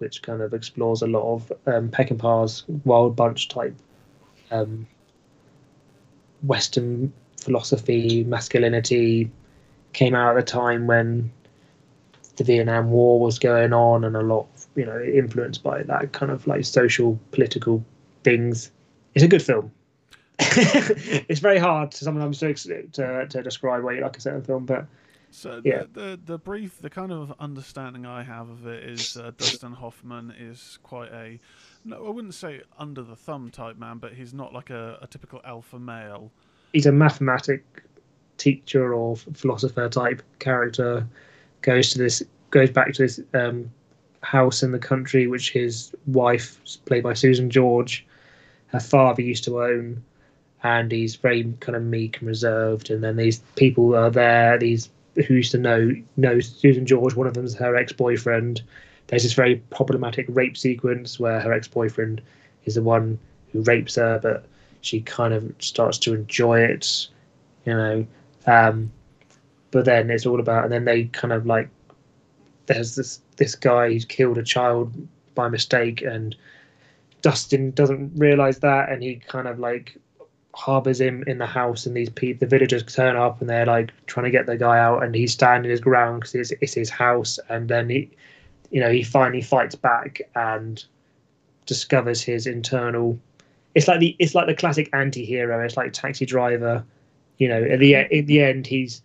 which kind of explores a lot of um, Peckinpah's Wild Bunch type um, Western philosophy, masculinity. Came out at a time when the Vietnam War was going on, and a lot of, you know, influenced by that kind of like social, political things. It's a good film. It's very hard to sometimes to, to, to describe what you like a certain film, but. So yeah. the, the the brief, the kind of understanding I have of it is uh, Dustin Hoffman is quite a, no, I wouldn't say under the thumb type man, but he's not like a, a typical alpha male. He's a mathematic teacher or philosopher type character. Goes to this, goes back to this um, house in the country, which his wife, played by Susan George, her father used to own, and he's very kind of meek and reserved. And then these people are there, these. who used to know know Susan George. One of them is her ex-boyfriend. There's this very problematic rape sequence where her ex-boyfriend is the one who rapes her, but she kind of starts to enjoy it, you know. Um, but then it's all about, and then they kind of like, there's this this guy who's killed a child by mistake, and Dustin doesn't realise that, and he kind of like harbours him in the house, and these people, the villagers turn up, and they're like trying to get the guy out, and he's standing his ground because it's, it's his house. And then he, you know, he finally fights back and discovers his internal. It's like the it's like the classic anti-hero. It's like Taxi Driver. You know, at the in the end, he's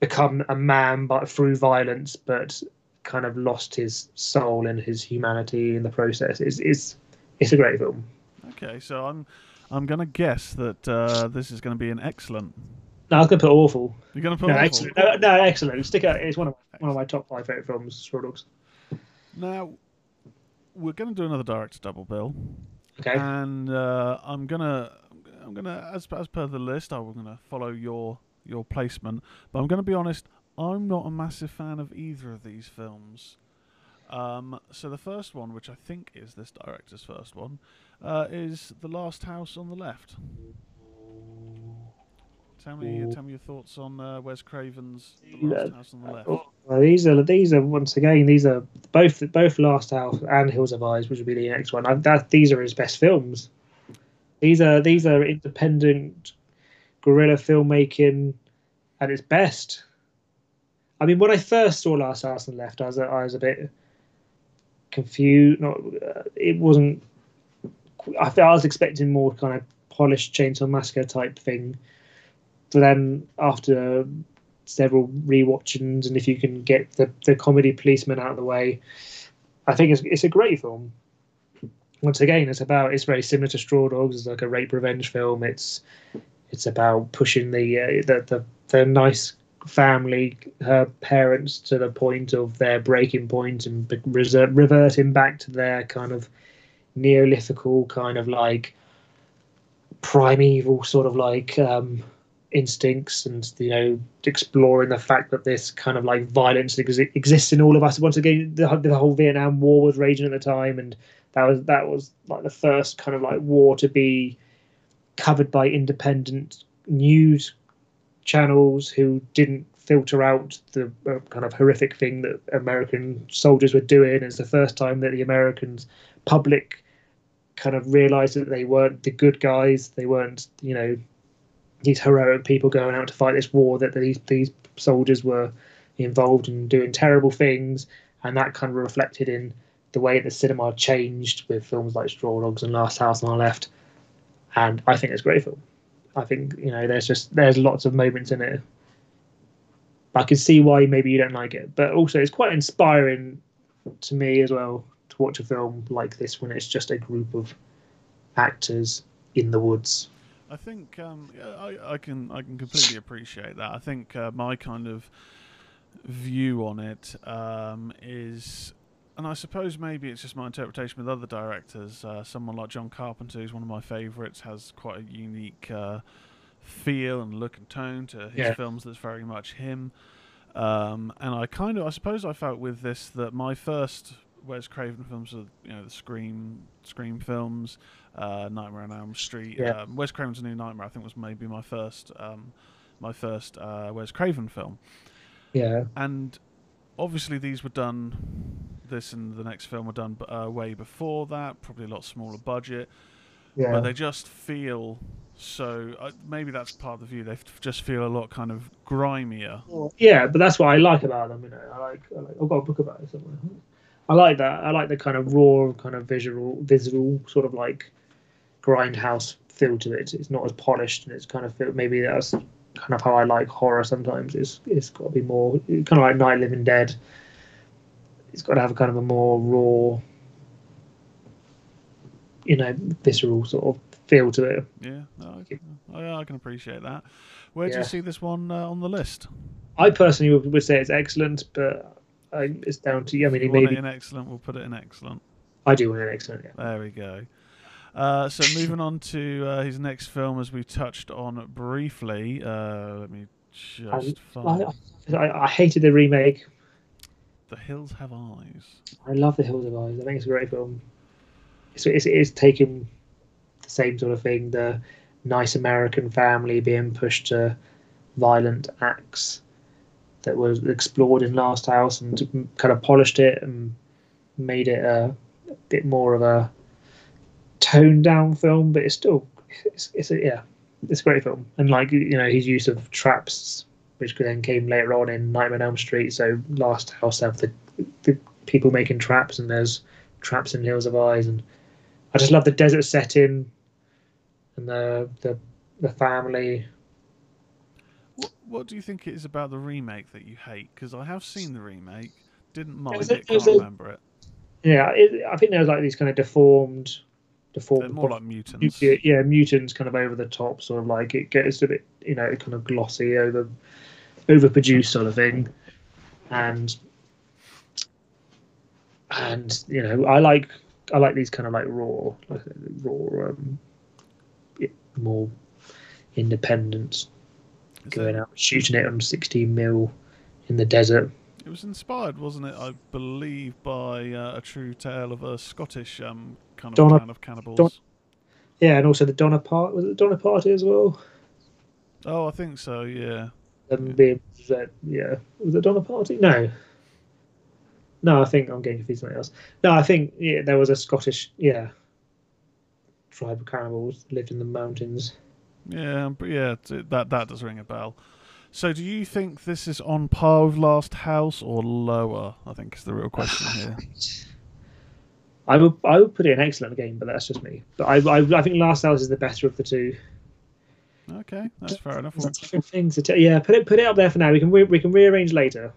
become a man, but through violence, but kind of lost his soul and his humanity in the process. It's it's it's a great film. Okay, so I'm. I'm going to guess that uh, this is going to be an excellent. No, I was going to put awful. You're going to put no, awful? Excellent. No, no, excellent. Stick out. It's one of, one of my top five favourite films, Straw Dogs. Now, we're going to do another director double bill. Okay. And uh, I'm going to, I'm going to, as, as per the list, I'm going to follow your, your placement. But I'm going to be honest, I'm not a massive fan of either of these films. Um, so the first one, which I think is this director's first one, uh, is The Last House on the Left. Tell me, tell me your thoughts on uh, Wes Craven's The Last House on the Left. Well, these are these are once again these are both both Last House and Hills Have Eyes, which would be the next one. I, that, these are his best films. These are these are independent guerrilla filmmaking at its best. I mean, when I first saw Last House on the Left, I was a, I was a bit. confused. Not uh, it wasn't. I, I was expecting more kind of polished Chainsaw Massacre type thing. But then after several rewatchings, and if you can get the the comedy policeman out of the way, I think it's it's a great film. once again, it's about, it's very similar to Straw Dogs. It's like a rape revenge film. It's it's about pushing the uh, the, the the nice family, her parents, to the point of their breaking point and reserve, reverting back to their kind of neolithical kind of like primeval sort of like um, instincts, and, you know, exploring the fact that this kind of like violence ex exists in all of us. Once again, the, the whole Vietnam War was raging at the time, and that was that was like the first kind of like war to be covered by independent news channels who didn't filter out the uh, kind of horrific thing that American soldiers were doing. It's the first time that the American public kind of realized that they weren't the good guys. They weren't, you know, these heroic people going out to fight this war, that these, these soldiers were involved in doing terrible things. And that kind of reflected in the way that the cinema changed with films like Straw Dogs and Last House on Our Left. And I think it's a great film. I think, you know, there's just there's lots of moments in it. I can see why maybe you don't like it, but also it's quite inspiring to me as well to watch a film like this when it's just a group of actors in the woods. I think um, I, I can I can completely appreciate that. I think uh, my kind of view on it um, is. And I suppose maybe it's just my interpretation with other directors. Uh, someone like John Carpenter, who's one of my favourites, has quite a unique uh, feel and look and tone to his yeah. films. That's very much him. Um, and I kind of, I suppose, I felt with this that my first Wes Craven films are, you know, the Scream, Scream films, uh, Nightmare on Elm Street. Yeah. Um, Wes Craven's A New Nightmare, I think, was maybe my first, um, my first uh, Wes Craven film. Yeah. And obviously these were done. This and the next film were done uh, way before that, probably a lot smaller budget. Yeah. But they just feel so. Uh, maybe that's part of the view. They just feel a lot kind of grimier. Well, yeah, but that's what I like about them. You know, I like, I like. I've got a book about it somewhere. I like that. I like the kind of raw, kind of visual, visual sort of like grindhouse feel to it. It's not as polished, and it's kind of maybe that's kind of how I like horror. Sometimes it's it's got to be more kind of like Night of the Living Dead. It's got to have a kind of a more raw, you know, visceral sort of feel to it. Yeah, no, I, can, I can appreciate that. Where yeah. do you see this one uh, on the list? I personally would, would say it's excellent, but I, it's down to you. I mean, if you want maybe... it in excellent, we'll put it in excellent. I do want it in excellent, yeah. There we go. Uh, so moving on to uh, his next film, as we touched on briefly. Uh, let me just I, find... I, I, I hated the remake. The Hills Have Eyes. I love The Hills Have Eyes. I think it's a great film. It's, it's, it's taking the same sort of thing, the nice American family being pushed to violent acts that was explored in Last House, and kind of polished it and made it a, a bit more of a toned-down film, but it's still, it's, it's a, yeah, it's a great film. And, like, you know, his use of traps, which then came later on in Nightmare on Elm Street. So Last House have the, the people making traps, and there's traps in Hills of Eyes, and I just love the desert setting and the the, the family. What, what do you think it is about the remake that you hate? Because I have seen the remake, didn't mind it, it can't a, remember it. Yeah, it, I think there's like these kind of deformed, deformed. They're more like mutants. Yeah, mutants, kind of over the top, sort of like it gets a bit, you know, kind of glossy over. overproduced sort of thing, and and you know, I like I like these kind of like raw, like raw, um, more independent, Is going it, out shooting it on sixteen mil in the desert. It was inspired, wasn't it? I believe by uh, a true tale of a Scottish um kind of Donna, clan of cannibals. Don, yeah, and also the Donna part was it the Donna Party as well. Oh, I think so. Yeah. Um, being, uh, yeah, was it Donna Party? No, no, I think I'm getting confused with something else. No, I think yeah, there was a Scottish yeah tribe of cannibals that lived in the mountains. Yeah, but yeah, that that does ring a bell. So, do you think this is on par with Last House or lower? I think is the real question here. I would I would put it an excellent game, but that's just me. But I I, I think Last House is the better of the two. Okay, that's fair enough. Different things to yeah, put it put it up there for now. We can re we can rearrange later.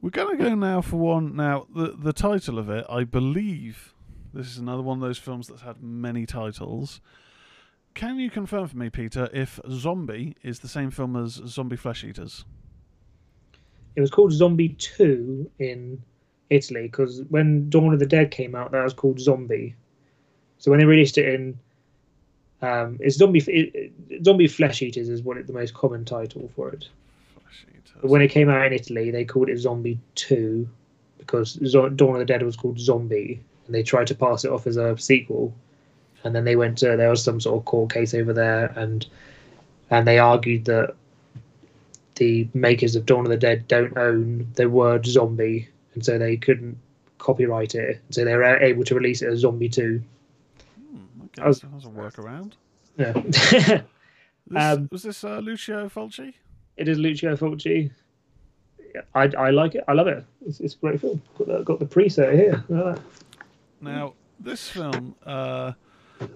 We're gonna go now for one. Now the the title of it, I believe, This is another one of those films that's had many titles. Can you confirm for me, Peter, if Zombie is the same film as Zombie Flesh Eaters? It was called Zombie two in Italy, because when Dawn of the Dead came out, that was called Zombie. So when they released it in... Um, it's Zombie it, Zombie Flesh Eaters is what it, the most common title for it. Flesh Eaters. But when it came out in Italy, they called it Zombie two, because Dawn of the Dead was called Zombie, and they tried to pass it off as a sequel. And then they went to, there was some sort of court case over there, and and they argued that the makers of Dawn of the Dead don't own the word zombie, and so they couldn't copyright it. So they were able to release it as Zombie two. Hmm, okay. That was, that was a workaround. Yeah. this, um, was this uh, Lucio Fulci? It is Lucio Fulci. I, I like it. I love it. It's, it's a great film. Got the, got the preset here. Like now, this film... Uh,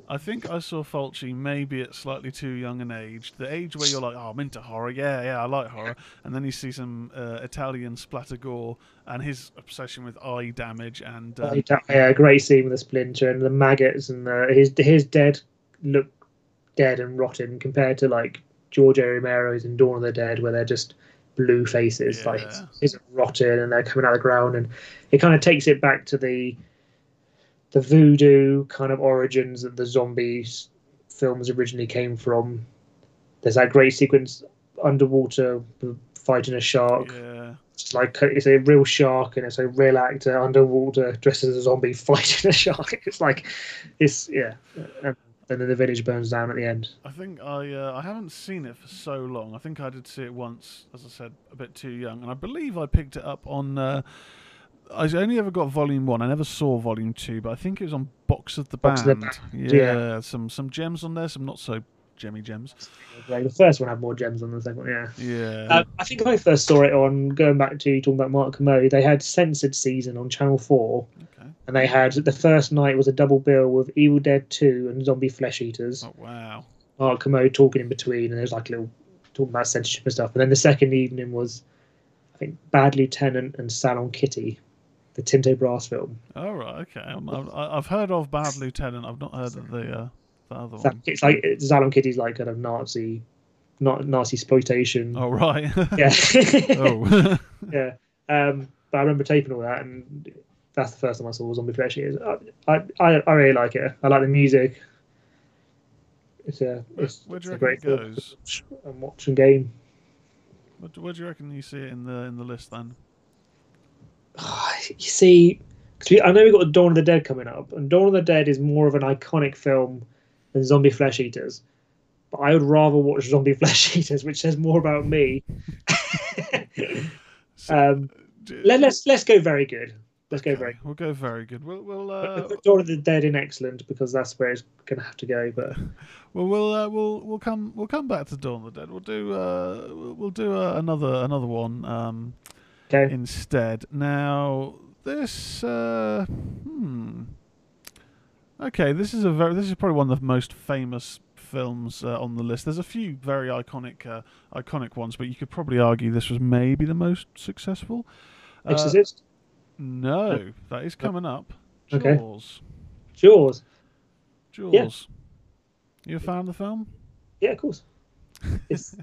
I think I saw Fulci maybe at slightly too young an age. The age where you're like, oh, I'm into horror. Yeah, yeah, I like horror. And then you see some uh, Italian splatter gore and his obsession with eye damage. and um, Yeah, a great scene with the splinter and the maggots. And the, his his dead look dead and rotten compared to like George A. Romero's in Dawn of the Dead, where they're just blue faces. Yeah. Like, it's, it's rotten and they're coming out of the ground. And it kind of takes it back to the... the voodoo kind of origins that the zombie films originally came from. There's that great sequence underwater fighting a shark. Yeah. It's like it's a real shark and it's a real actor underwater dressed as a zombie fighting a shark. It's like it's yeah. And then the village burns down at the end. I think I uh, I haven't seen it for so long. I think I did see it once, as I said, a bit too young, and I believe I picked it up on. Uh, I only ever got volume one. I never saw volume two, but I think it was on Box of the Band. Box of the Band. Yeah, yeah, some some gems on there, some not so gemmy gems. The first one had more gems on the second one, yeah. Yeah. Uh, I think I first saw it on, going back to talking about Mark Kermode, they had Censored Season on Channel four. Okay. And they had, the first night was a double bill with Evil Dead two and Zombie Flesh Eaters. Oh, wow. Mark Kermode talking in between, and there's like a little, talking about censorship and stuff. And then the second evening was, I think, Bad Lieutenant and Salon Kitty. The Tinto Brass film. Oh, right, okay. I'm, I've heard of Bad Lieutenant. I've not heard of the, uh, the other one. It's like Salon Kitty's like kind of Nazi, not Nazi exploitation. Oh, right. Yeah. Oh. Yeah. Um, but I remember taping all that, and that's the first time I saw Zombie Flesh Eaters. I, I, I really like it. I like the music. It's a, it's, where, where do you it's reckon a great it goes? Film. And watch and game. Where, where do you reckon you see it in the in the list then? Oh, you see, cause we, I know we've got Dawn of the Dead coming up, and Dawn of the Dead is more of an iconic film than Zombie Flesh Eaters. But I would rather watch Zombie Flesh Eaters, which says more about me. um, let, let's let's go very good. Let's go okay, very. Good. We'll go very good. We'll we'll uh, put Dawn of the Dead in excellent, because that's where it's going to have to go. But well, we'll uh, we'll we'll come we'll come back to Dawn of the Dead. We'll do uh, we'll do uh, another another one. Um, Okay. Instead, now this, uh, hmm, okay, this is a very, this is probably one of the most famous films uh, on the list. There's a few very iconic, uh, iconic ones, but you could probably argue this was maybe the most successful. Uh, Exorcist? No, that is coming up. Okay. Jaws. Jaws. Jaws. Yeah. You a fan of the film? Yeah, of course. It's,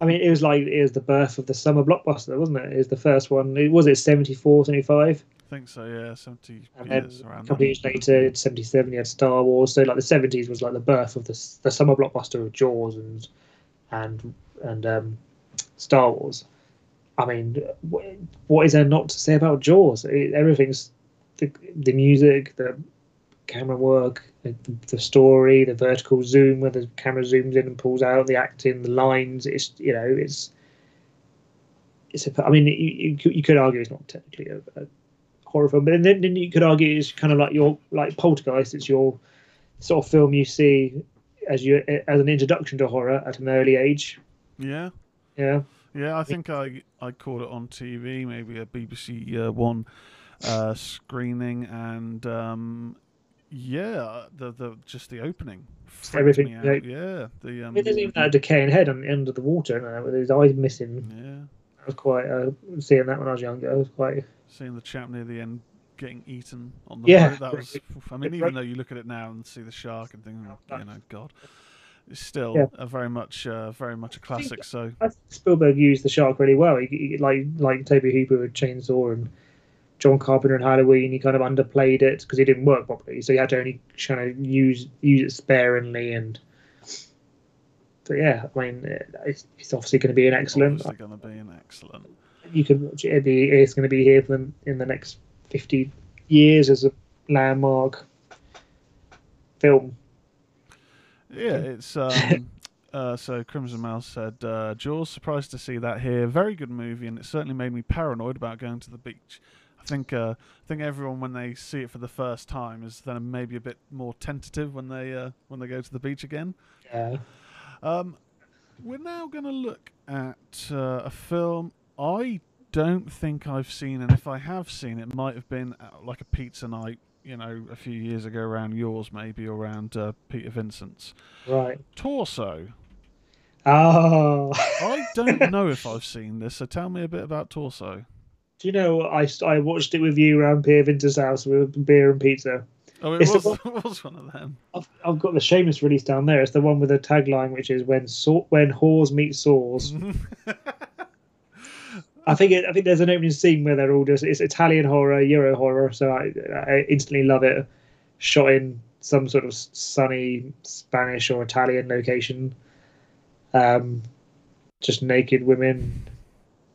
I mean, it was like it was the birth of the summer blockbuster, wasn't it? It was the first one. It was it seventy-four, seventy-five? I think so, yeah, seventy. And then years around a couple of years later, seventy-seven, you had Star Wars. So like the seventies was like the birth of the the summer blockbuster of Jaws and and and um, Star Wars. I mean, what, what is there not to say about Jaws? It, everything's the the music, the camera work, the, the story, the vertical zoom where the camera zooms in and pulls out, the acting, the lines. It's you know, it's it's. A, I mean, you, you you could argue it's not technically a, a horror film, but then, then you could argue it's kind of like your like Poltergeist. It's your sort of film you see as you as an introduction to horror at an early age. Yeah. Yeah. Yeah, I think I I caught it on T V, maybe a B B C uh, One uh, screening, and. Um, Yeah, the the just the opening. Everything. Me out. Like, yeah, the um. I mean, there's even that decaying head on the end of the water, and you know, with his eyes missing. Yeah, I was quite uh, seeing that when I was younger. I was quite seeing the chap near the end getting eaten on the yeah. boat. That was, I mean, even though you look at it now and see the shark and think, oh, you know, God, it's still yeah. a very much, uh, very much a classic. So I think Spielberg used the shark really well. He, he, like like Toby Hooper with Chainsaw and John Carpenter and Halloween, he kind of underplayed it because he didn't work properly, so he had to only kind of use use it sparingly. And but yeah, I mean, it's, it's obviously going to be an excellent. It's going to be an excellent. You can watch it. Be, it's going to be here for them in the next fifty years as a landmark film. Yeah, it's um, uh, so Crimson Mouse said, uh, "Jaws, surprised to see that here. Very good movie, and it certainly made me paranoid about going to the beach." I think uh, I think everyone when they see it for the first time is then maybe a bit more tentative when they uh, when they go to the beach again. Yeah. Um, we're now going to look at uh, a film I don't think I've seen, and if I have seen it, might have been at, like, a pizza night, you know, a few years ago around yours, maybe, or around uh, Peter Vincent's. Right. Torso. Oh. I don't know if I've seen this, so tell me a bit about Torso. Do you know, I, I watched it with you around Peter Vincent's house with beer and pizza. Oh, it was, one, it was one of them. I've, I've got the Seamus release down there. It's the one with the tagline, which is when so, when whores meet sores. I think it, I think there's an opening scene where they're all just, it's Italian horror, Euro horror. So I, I instantly love it. Shot in some sort of sunny Spanish or Italian location. Um, just naked women.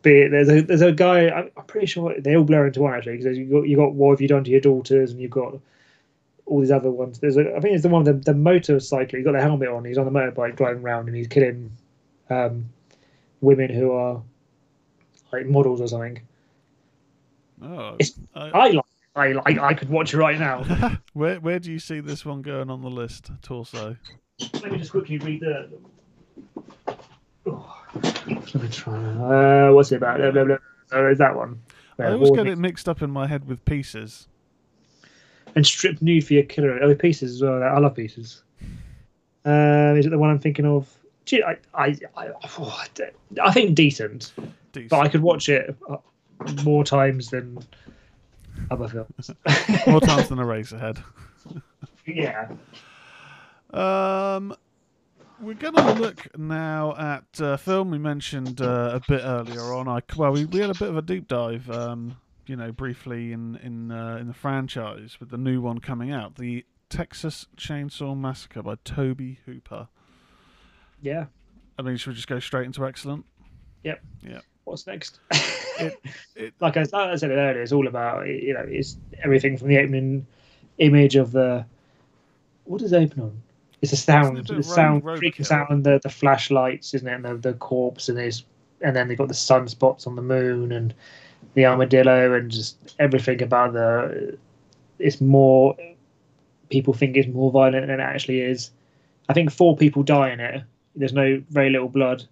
But there's a there's a guy. I'm, I'm pretty sure they all blur into one actually, because you got you got what have you done to your daughters, and you've got all these other ones. There's, a, I think it's the one with the, the motorcycle. He's got the helmet on. He's on the motorbike driving around, and he's killing um, women who are like models or something. Oh, I, I, I, I, I could watch it right now. where, where do you see this one going on the list, Torso? Let me just quickly read the. Oh, let me try. Uh, what's it about? Blah, blah, blah. Oh, is that one? I always get it mixed up in my head with Pieces. And Strip Nude for Your Killer. Oh, Pieces as well. I love Pieces. Um, is it the one I'm thinking of? Gee, I, I, I, oh, I think decent, decent, but I could watch it more times than other films. More times than Eraserhead. Yeah. Um, we're going to look now at a film we mentioned uh, a bit earlier on. I well, we we had a bit of a deep dive. Um. You know, briefly in in uh, in the franchise with the new one coming out, the Texas Chainsaw Massacre by Toby Hooper. Yeah, I mean, should we just go straight into excellent? Yep. Yeah. What's next? it, it, like I, I said earlier, it's all about, you know, it's everything from the opening image of the what does it open on? It's a sound, the sound, freaking sound, the the flashlights, isn't it? And the the corpse, and it's and then they've got the sunspots on the moon and the armadillo, and just everything about the it's more people think it's more violent than it actually is. I think four people die in it. There's no very little blood,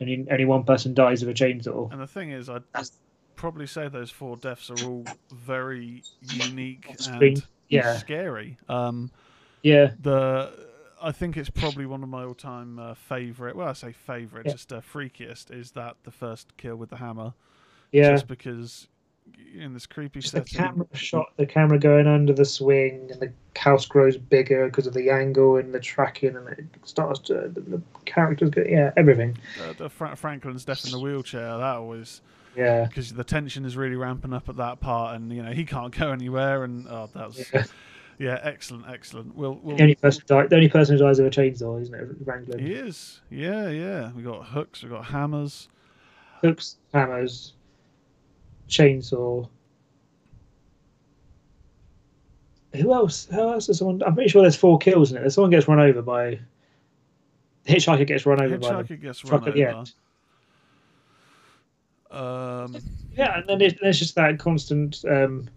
and only one person dies of a chainsaw. And the thing is, I'd That's, probably say those four deaths are all very unique and yeah. scary. Um, yeah, the I think it's probably one of my all-time uh, favorite. Well, I say favorite, yeah. just uh, freakiest is that the first kill with the hammer. Yeah. Just because in this creepy just setting, the camera shot, the camera going under the swing, and the house grows bigger because of the angle and the tracking, and it starts to the, the characters get yeah everything. Uh, the Fra Franklin's death in the wheelchair, that always yeah because the tension is really ramping up at that part, and you know he can't go anywhere, and oh that was yeah, yeah excellent, excellent. We'll, we'll the only person die, the only person who dies of a chainsaw, isn't it, Franklin? He is, yeah, yeah. We got hooks, we got hammers, hooks, hammers. Chainsaw. Who else? Who else is someone? I'm pretty sure there's four kills in it. Someone gets run over by. The hitchhiker gets run over hitchhiker by. Hitchhiker gets run over. At the end. Um. Yeah, and then it, there's just that constant, um,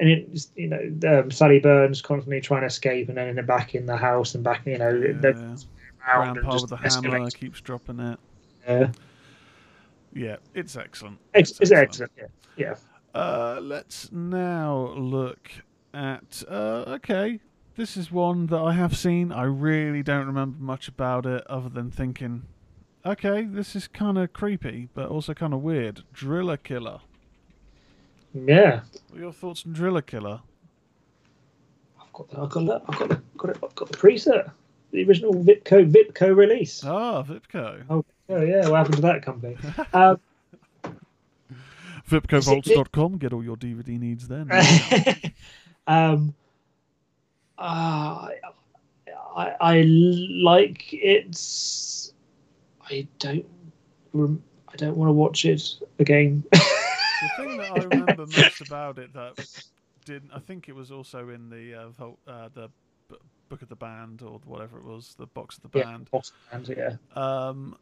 and it's you know um, Sally Burns constantly trying to escape, and then in the back in the house and back you know yeah, the yeah. Grandpa with the escalates. Hammer keeps dropping it. Yeah. Yeah, it's excellent. It's, it's excellent. excellent. Yeah. yeah. Uh, let's now look at. Uh, okay, this is one that I have seen. I really don't remember much about it, other than thinking, okay, this is kind of creepy, but also kind of weird. Driller Killer. Yeah. What are your thoughts on Driller Killer? I've got, the, I've got, the, I've got, the, got, it, I've got the preset, the original Vipco Vipco release. Ah, Vipco. Oh, yeah. What happened to that company? Um, Vipco Vaults dot com. Get all your D V D needs then. um, uh, I, I like it. I don't. Rem I don't want to watch it again. The thing that I remember most about it that didn't, I think it was also in the uh, uh, the b book of the band or whatever it was, the box of the band. Yeah, box of the band, yeah. Um,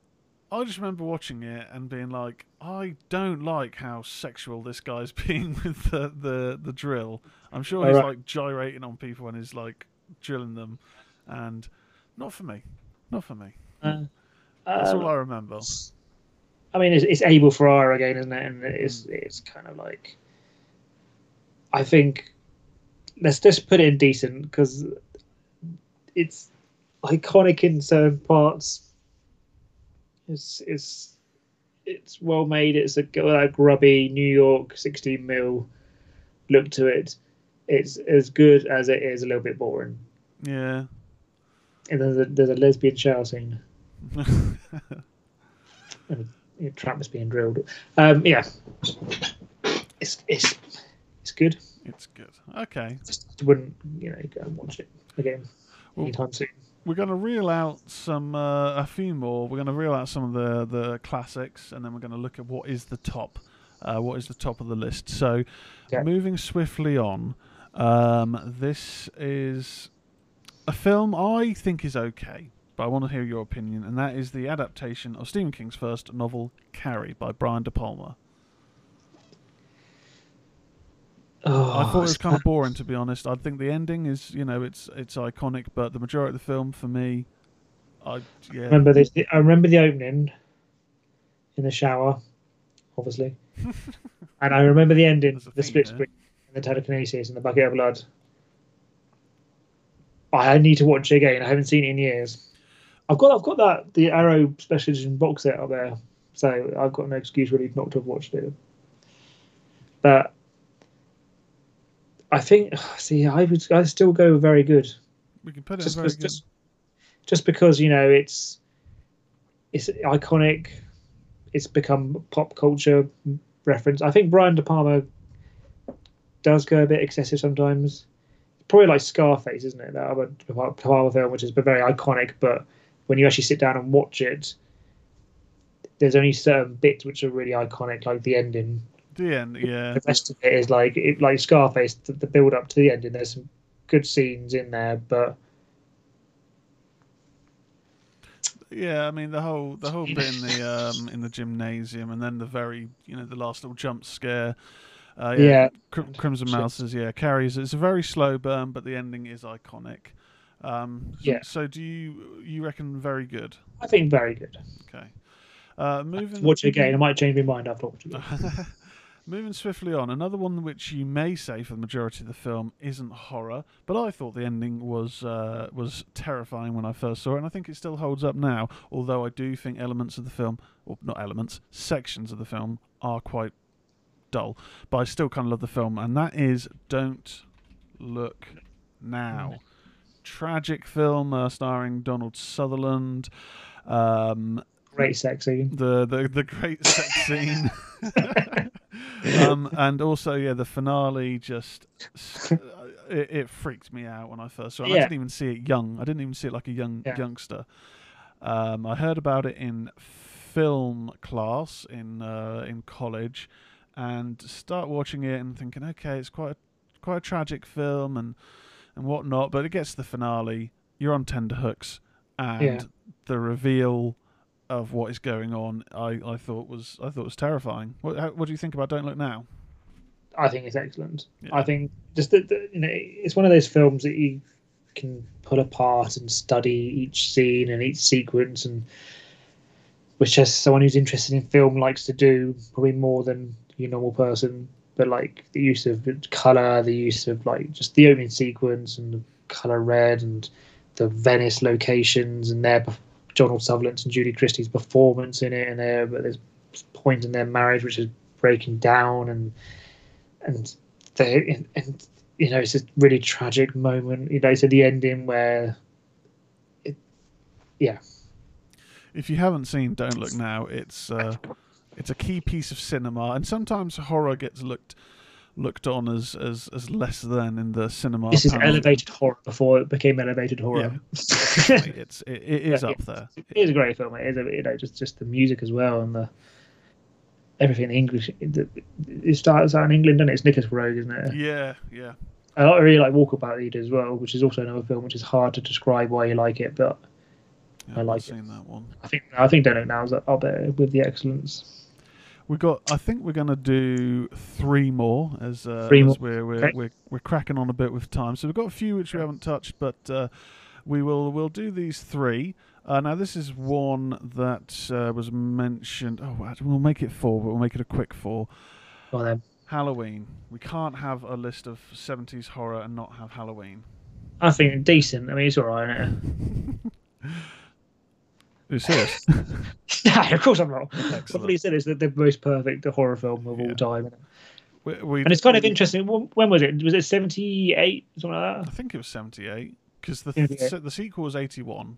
I just remember watching it and being like, I don't like how sexual this guy's being with the the, the drill. I'm sure he's right. like gyrating on people and he's like drilling them, and not for me, not for me. Uh, That's uh, all I remember. I mean, it's, it's Abel Ferrara again, isn't it? And it's it's kind of like, I think let's just put it in decent because it's iconic in certain parts. It's it's it's well made. It's a like grubby New York sixteen mil look to it. It's as good as it is a little bit boring. Yeah. And there's a, there's a lesbian shower scene. And your trap is being drilled. Um, yeah, it's it's it's good. It's good. Okay. Just wouldn't you know go and watch it again well, anytime soon. We're going to reel out some uh, a few more. We're going to reel out some of the the classics, and then we're going to look at what is the top, uh, what is the top of the list. So, yeah. Moving swiftly on, um, this is a film I think is okay. But I want to hear your opinion, and that is the adaptation of Stephen King's first novel, Carrie, by Brian De Palma. Oh, I thought it was kind of boring, to be honest. I think the ending is, you know, it's it's iconic, but the majority of the film, for me, I yeah. I remember this. I remember the opening in the shower, obviously, and I remember the ending, the thing, split yeah. screen, and the telekinesis, and the bucket of blood. I need to watch it again. I haven't seen it in years. I've got, I've got that the Arrow Special Edition box set up there, so I've got no excuse really not to have watched it. But I think, see, I would, I still go very good. We can put it just, very just, good. Just, just because you know it's, it's iconic. It's become pop culture reference. I think Brian De Palma does go a bit excessive sometimes. Probably like Scarface, isn't it? That other De Palma film, which is very iconic, but when you actually sit down and watch it, there's only certain bits which are really iconic, like the ending. The end, yeah. The rest of it is like it, like Scarface, the, the build up to the ending. There's some good scenes in there, but yeah, I mean the whole the whole bit in the um, in the gymnasium, and then the very you know the last little jump scare. Uh, yeah, yeah. Cr Crimson Mouse says, yeah, carries. It's a very slow burn, but the ending is iconic. Um, yeah. So, do you you reckon very good? I think very good. Okay. Uh, moving. Watch it again. I might change my mind after watching it. Moving swiftly on, another one which you may say for the majority of the film isn't horror, but I thought the ending was uh, was terrifying when I first saw it, and I think it still holds up now. Although I do think elements of the film, or not elements, sections of the film are quite dull, but I still kind of love the film, and that is Don't Look Now. Tragic film uh, starring Donald Sutherland. Um, great sex scene. The the the great sex scene. um, and also, yeah, the finale just it, it freaked me out when I first saw it. Yeah. I didn't even see it young. I didn't even see it like a young yeah. youngster. Um, I heard about it in film class in uh, in college, and start watching it and thinking, okay, it's quite a, quite a tragic film and. and whatnot, but it gets to the finale, you're on tenterhooks, and yeah. the reveal of what is going on, I, I thought was I thought was terrifying. What, how, what do you think about Don't Look Now? I think it's excellent. Yeah. I think just the, the, you know, it's one of those films that you can pull apart and study each scene and each sequence, and which as someone who's interested in film likes to do probably more than your normal person. But like the use of colour, the use of like just the opening sequence and the colour red and the Venice locations and their Donald Sutherland's and Julie Christie's performance in it, and their, but there's point in their marriage which is breaking down, and and they and you know it's a really tragic moment. You know, so the ending where, it, yeah. If you haven't seen Don't Look Now, it's uh, it's a key piece of cinema, and sometimes horror gets looked looked on as as, as less than in the cinema. This panel. Is elevated horror before it became elevated horror. Yeah. it's it, it is yeah, up there. It is a great film. It is, you know, just just the music as well and the everything in English. It, it starts out in England, doesn't it? It's Nicholas Rogue, isn't it? Yeah, yeah. I really like Walkabout Leader as well, which is also another film which is hard to describe why you like it, but. I, I like seen it. That one. I think I think Don't Look Now is up there with the excellence. We got. I think we're going to do three more as, uh, three as more. we're we're, okay. we're we're cracking on a bit with time. So we've got a few which we haven't touched, but uh, we will we'll do these three. Uh, now this is one that uh, was mentioned. Oh, we'll make it four, but we'll make it a quick four. Well then, Halloween. We can't have a list of seventies horror and not have Halloween. I think decent. I mean, it's all right, isn't it? Who's serious? No, of course I'm not. Somebody said it's the, the most perfect horror film of yeah. all time. Isn't it? We, we, and it's kind we, of interesting. When was it? Was it seventy-eight? Something like that? I think it was seventy-eight. Because the, the sequel was eighty-one.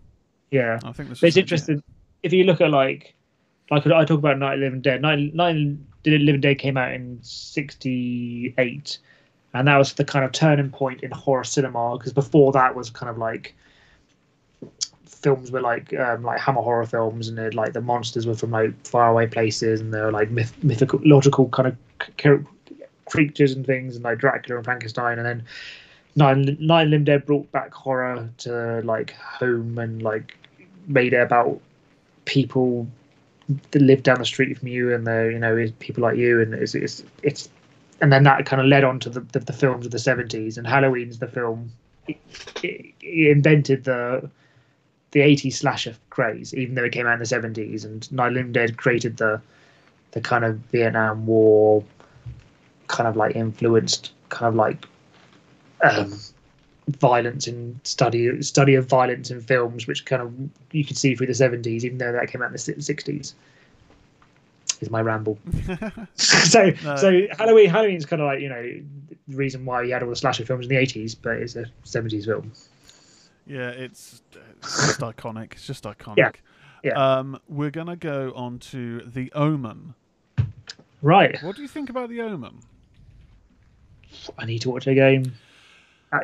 Yeah. I think this was it's interesting. If you look at, like, like I talk about Night of the Living Dead. Night of the Living Dead came out in sixty-eight. And that was the kind of turning point in horror cinema. Because before that was kind of like... films were like um, like Hammer horror films, and like the monsters were from like faraway places, and they were like myth mythical, logical kind of c creatures and things, and like Dracula and Frankenstein. And then Night Night of the Living Dead brought back horror to like home, and like made it about people that live down the street from you, and they're, you know, people like you, and it's it's it's, and then that kind of led on to the the, the films of the seventies, and Halloween's the film. It, it, it invented the the eighties slasher craze, even though it came out in the seventies, and Night of the Living Dead created the the kind of Vietnam War kind of like influenced kind of like um, violence and study study of violence in films, which kind of you could see through the seventies, even though that came out in the sixties. Is my ramble. so no. so Halloween Halloween's kind of like, you know, the reason why you had all the slasher films in the eighties, but it's a seventies film. Yeah, it's, it's just iconic. It's just iconic. Yeah. Yeah. Um, we're going to go on to The Omen. Right. What do you think about The Omen? I need to watch it again.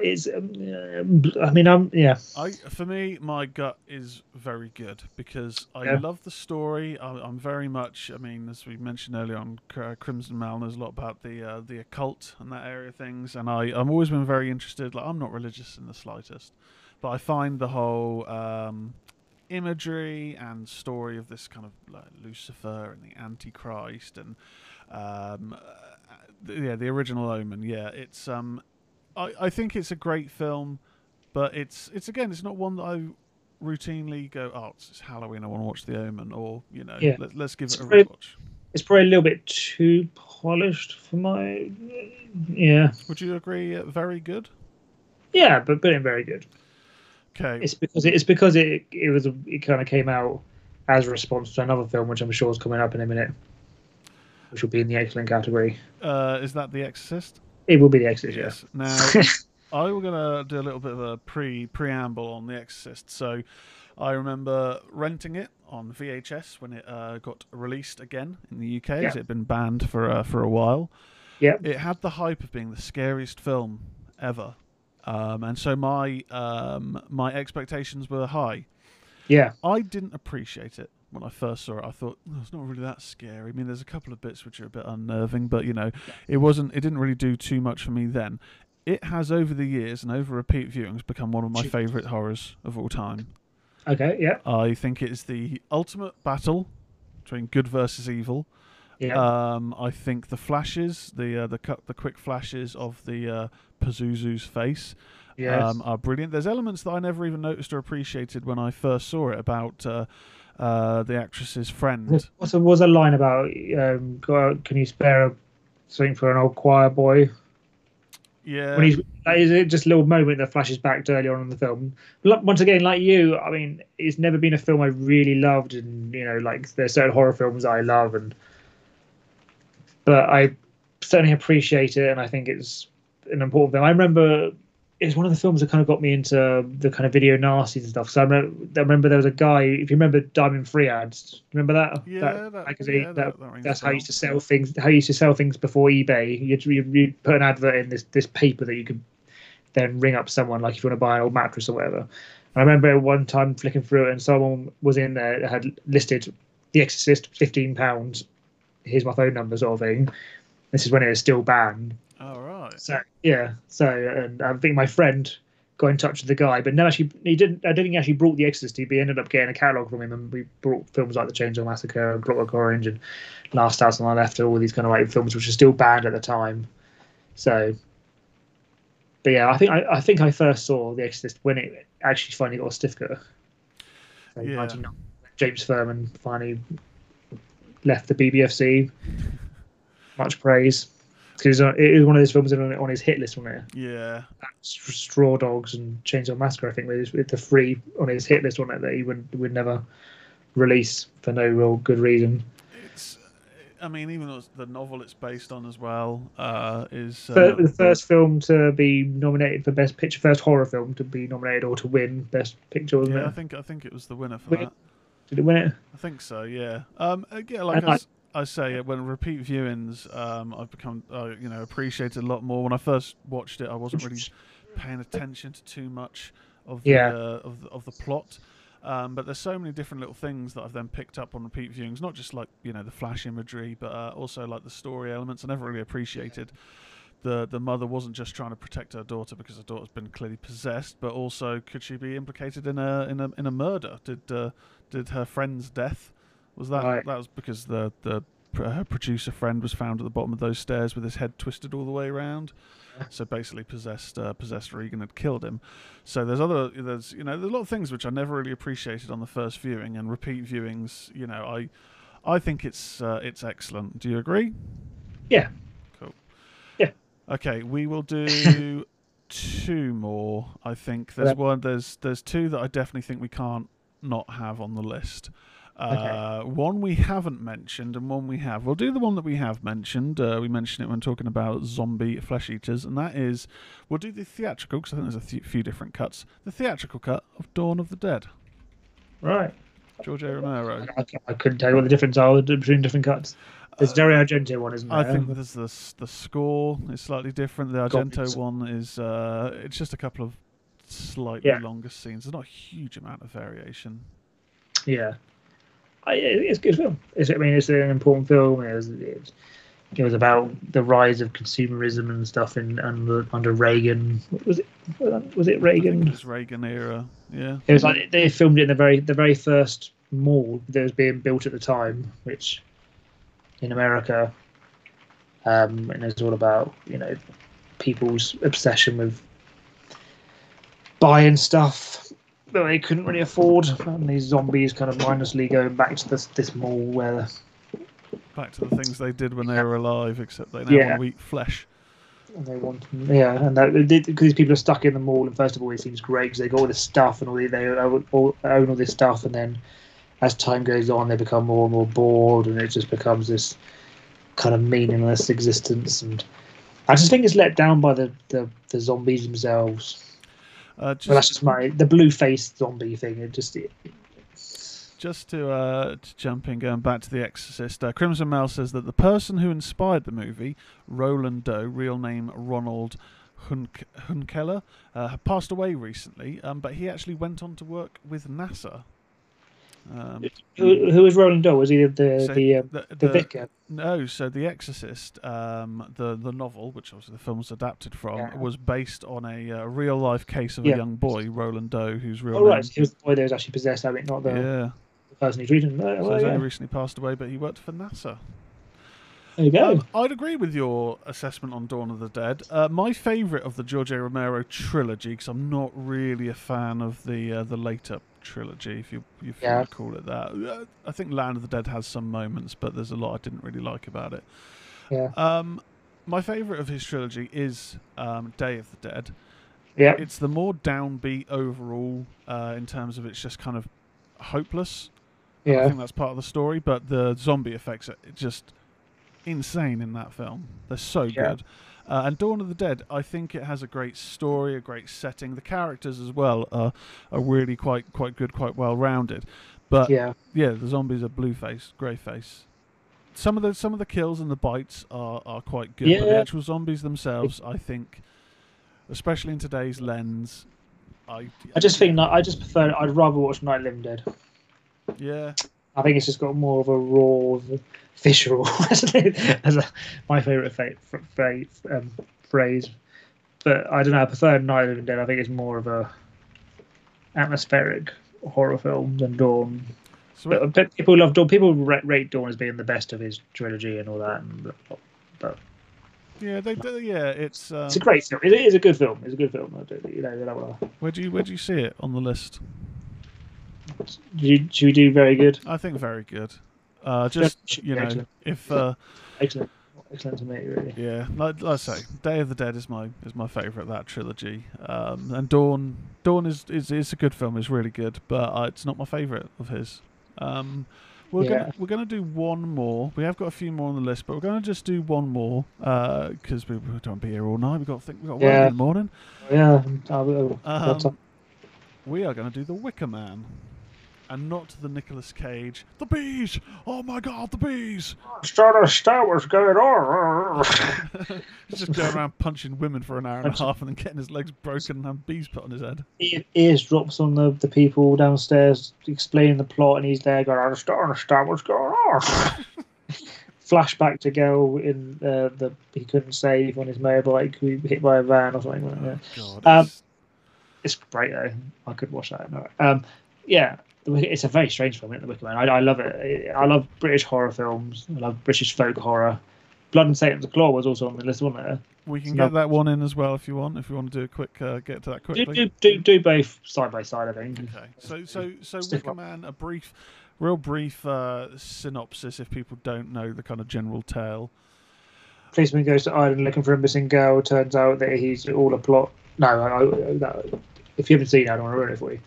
It's, um, I mean, I'm, yeah. I, for me, my gut is very good because I yeah. love the story. I, I'm very much, I mean, as we mentioned earlier on uh, Crimson Mountain, there's a lot about the uh, the occult and that area of things. And I, I've always been very interested. Like, I'm not religious in the slightest. But I find the whole um, imagery and story of this kind of like Lucifer and the Antichrist and um, uh, yeah, the original Omen. Yeah, it's um, I, I think it's a great film, but it's it's again, it's not one that I routinely go, oh, it's Halloween, I want to watch The Omen, or you know, yeah. let, let's give it's it a probably, rewatch. It's probably a little bit too polished for my yeah. Would you agree? Uh, very good. Yeah, but but very good. Okay. It's because it, it's because it it was it kind of came out as a response to another film, which I'm sure is coming up in a minute, which will be in the excellent category. Uh, is that The Exorcist? It will be The Exorcist. Yes. Yeah. Now, I was gonna do a little bit of a pre preamble on The Exorcist. So, I remember renting it on V H S when it uh, got released again in the U K. Yeah. It had been banned for uh, for a while. Yeah. It had the hype of being the scariest film ever. Um, and so my um, my expectations were high. Yeah, I didn't appreciate it when I first saw it. I thought, oh, it's not really that scary. I mean, there's a couple of bits which are a bit unnerving, but you know, yeah. it wasn't. It didn't really do too much for me then. It has over the years and over repeat viewings become one of my favourite horrors of all time. Okay, yeah. I think it is the ultimate battle between good versus evil. Yeah. Um, I think the flashes, the uh, the cu the quick flashes of the uh, Pazuzu's face, yes. um, are brilliant. There's elements that I never even noticed or appreciated when I first saw it about uh, uh, the actress's friend. What was a line about? Um, can you spare a something for an old choir boy? Yeah. When he's, is it just a little moment that flashes back to earlier on in the film? But once again, like you, I mean, it's never been a film I really loved, and you know, like there's certain horror films I love and. But I certainly appreciate it, and I think it's an important film. I remember it's one of the films that kind of got me into the kind of video nasties and stuff. So I remember, I remember there was a guy, if you remember Diamond Free Ads, remember that? Yeah, that, that, magazine, yeah, that, that that's how you used to sell things. How you used to sell things before eBay. You'd, you'd, you'd put an advert in this this paper that you could then ring up someone, like if you want to buy an old mattress or whatever. I remember one time flicking through it and someone was in there that had listed The Exorcist, fifteen pounds. Here's my phone number, sort of thing. This is when it was still banned. All right. So yeah. So and I think my friend got in touch with the guy, but no, actually he didn't. I don't think he actually brought The Exorcist. He ended up getting a catalogue from him, and we brought films like The Chainsaw Massacre and Clockwork Orange and Last House on the Left, and all these kind of like films which were still banned at the time. So. But yeah, I think I, I think I first saw The Exorcist when it actually finally got a certificate. So yeah. nineteen ninety-nine, James Furman finally left the B B F C. Much praise, because it was one of those films on, on his hit list, wasn't it? Yeah. Straw Dogs and Chainsaw Massacre, I think, with the three on his hit list, wasn't it? That he would would never release for no real good reason. I mean, even the novel it's based on as well uh, is... Uh, the first film to be nominated for Best Picture, first horror film to be nominated or to win Best Picture, wasn't yeah, it? I think, I think it was the winner for win. that. Did it win it? I think so, yeah. Um, yeah, like I, I, I say, when repeat viewings, um, I've become, uh, you know, appreciated a lot more. When I first watched it, I wasn't really paying attention to too much of the, yeah. uh, of, the of the plot. Um, but there's so many different little things that I've then picked up on repeat viewings, not just like, you know, the flash imagery, but uh, also like the story elements. I never really appreciated the the mother wasn't just trying to protect her daughter because her daughter's been clearly possessed, but also could she be implicated in a in a in a murder? Did uh, did her friend's death was that right. that was because the the her producer friend was found at the bottom of those stairs with his head twisted all the way around? So basically, possessed uh, possessed Regan had killed him. So there's other there's you know there's a lot of things which I never really appreciated on the first viewing, and repeat viewings. You know, I I think it's uh, it's excellent. Do you agree? Yeah. Cool. Yeah. Okay, we will do two more. I think there's one. There's there's two that I definitely think we can't not have on the list. Uh, okay. One we haven't mentioned and one we have. We'll do the one that we have mentioned. Uh, we mentioned it when talking about zombie flesh eaters, and that is, we'll do the theatrical, because I think there's a th few different cuts. The theatrical cut of Dawn of the Dead. Right. George A. Romero. I, I couldn't tell you what the difference are between different cuts. There's uh, Dario Argento one, isn't there? I think there's the, the score is slightly different. The Argento God, one is, uh, it's just a couple of slightly yeah. longer scenes. There's not a huge amount of variation. Yeah. I, it's a good film. It's, I mean, it's an important film. It was, it, it was about the rise of consumerism and stuff in under, under Reagan. Was it? Was it Reagan? It was Reagan era. Yeah. It was like they filmed it in the very the very first mall that was being built at the time, which in America, um, and it's all about you know people's obsession with buying stuff that they couldn't really afford, and these zombies kind of mindlessly going back to this this mall where back to the things they did when they were alive, except they now yeah. want to eat flesh. And they want, yeah, and that because these people are stuck in the mall, and first of all, it seems great because they got all this stuff and all they, they own all this stuff, and then as time goes on, they become more and more bored, and it just becomes this kind of meaningless existence. And I just think it's let down by the the, the zombies themselves. Uh, just, well, that's just my the blue faced zombie thing. It just it, just to uh, to jump in, going back to The Exorcist. Uh, Crimson Mail says that the person who inspired the movie, Roland Doe, real name Ronald Hunk Hunkeler, uh, passed away recently. Um, but he actually went on to work with NASA. Um, who, who was Roland Doe? Was he the so the, um, the, the the vicar? No, so The Exorcist, um, the the novel, which obviously the film was adapted from, yeah. was based on a uh, real life case of yeah. a young boy, Roland Doe, who's real. Oh name. right, so he was the boy that was actually possessed. I mean, not the, yeah. the person who's reading. No, so well, he's yeah. only recently passed away, but he worked for NASA. There you go. Um, I'd agree with your assessment on Dawn of the Dead. Uh, my favourite of the George A. Romero trilogy, because I'm not really a fan of the uh, the later. trilogy, if you if yeah. you would call it that. I think Land of the Dead has some moments, but there's a lot I didn't really like about it. Yeah. Um, my favourite of his trilogy is um, Day of the Dead. Yeah. It's the more downbeat overall uh, in terms of it's just kind of hopeless. Yeah. I think that's part of the story, but the zombie effects are just insane in that film. They're so yeah. good. Uh, and Dawn of the Dead, I think it has a great story, a great setting. The characters as well are are really quite quite good, quite well rounded. But yeah, yeah the zombies are blue faced, grey faced. Some of the some of the kills and the bites are, are quite good. Yeah. But the actual zombies themselves, I think, especially in today's lens, I I just think that I just prefer. I'd rather watch Night of the Living Dead. Yeah. I think it's just got more of a raw, visceral, as a, my favourite um, phrase. But I don't know, I prefer Night of the Living Dead. I think it's more of a atmospheric horror film than Dawn. So but, but people love Dawn. People rate Dawn as being the best of his trilogy and all that. And, but yeah, they do. Yeah, it's um... it's a great film. It is a good film. It's a good film. I do, you know, where do you where do you see it on the list? Should we do very good? I think very good. Uh, just you know, excellent. if uh, excellent, excellent to meet you. Really. Yeah, like, like I say, Day of the Dead is my is my favourite of that trilogy. Um, and Dawn, Dawn is, is is a good film. It's really good, but uh, it's not my favourite of his. Um, we're yeah. gonna, we're gonna do one more. We have got a few more on the list, but we're gonna just do one more because uh, we, we don't be here all night. We got to think. We got yeah. work in the morning. Yeah. Um, we are gonna do The Wicker Man. And not the Nicolas Cage. The bees! Oh my god, the bees! I'm starting to start what's going on. He's just going around punching women for an hour and a half and then getting his legs broken and having bees put on his head. He eavesdrops on the, the people downstairs explaining the plot and he's there going, I'm starting to start what's going on. Flashback to girl in uh, the he couldn't save on his motorbike, who hit by a van or something like that. Oh, god, um, it's... it's great though. I could watch that. No. Um, yeah. It's a very strange film, isn't it, The Wicker Man? I, I love it. I love British horror films. I love British folk horror. Blood and Satan's Claw was also on the list, wasn't it? We can so get that one in as well if you want. If you want to do a quick uh, get to that quickly, do, do do do both side by side, I think. Okay. So so so Wicker Man, a brief, real brief uh, synopsis if people don't know the kind of general tale. Policeman goes to Ireland looking for a missing girl. Turns out that he's all a plot. No, I, I, that, if you haven't seen it, I don't want to ruin it for you.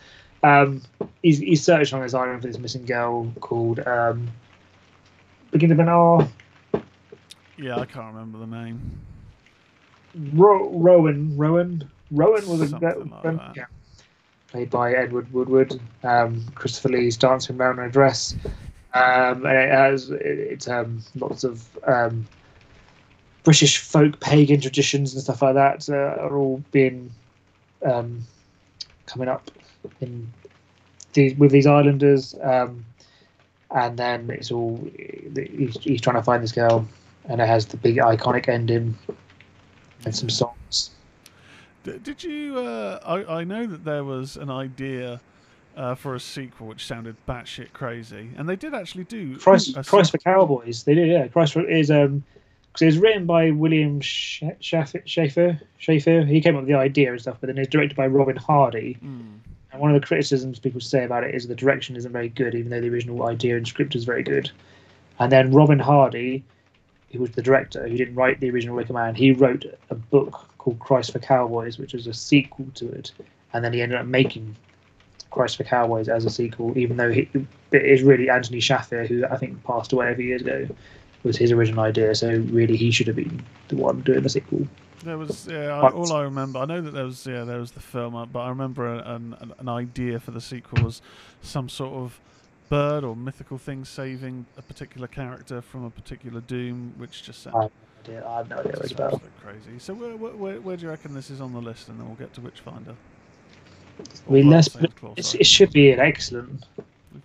Um, he's, he's searching on his island for this missing girl called um, beginning of an R. Yeah, I can't remember the name. Ro Rowan, Rowan, Rowan was Something a like um, yeah. played by Edward Woodward. Um, Christopher Lee's dancing around in a dress, um, and it has it, it's um, lots of um, British folk pagan traditions and stuff like that uh, are all being um, coming up. In these, with these islanders, um, and then it's all he's, he's trying to find this girl, and it has the big iconic ending and some songs. Did you? Uh, I I know that there was an idea uh, for a sequel which sounded batshit crazy, and they did actually do Christ, Christ for Cowboys. They did, yeah. Christ for is um because it was written by William Shaffer. Shaffer he came up with the idea and stuff, but then it was directed by Robin Hardy. Mm. And one of the criticisms people say about it is the direction isn't very good, even though the original idea and script is very good. And then Robin Hardy, who was the director, who didn't write the original Wicker Man, he wrote a book called Christ for Cowboys, which was a sequel to it. And then he ended up making Christ for Cowboys as a sequel, even though he, it is really Anthony Shaffer, who I think passed away a few years ago, was his original idea. So really, he should have been the one doing the sequel. There was yeah. I, all I remember, I know that there was yeah, there was the film, but I remember an, an an idea for the sequel was some sort of bird or mythical thing saving a particular character from a particular doom, which just sounded I had no idea what it's about. Crazy. So where, where where do you reckon this is on the list, and then we'll get to Witchfinder. We less, Claw, it should be an excellent.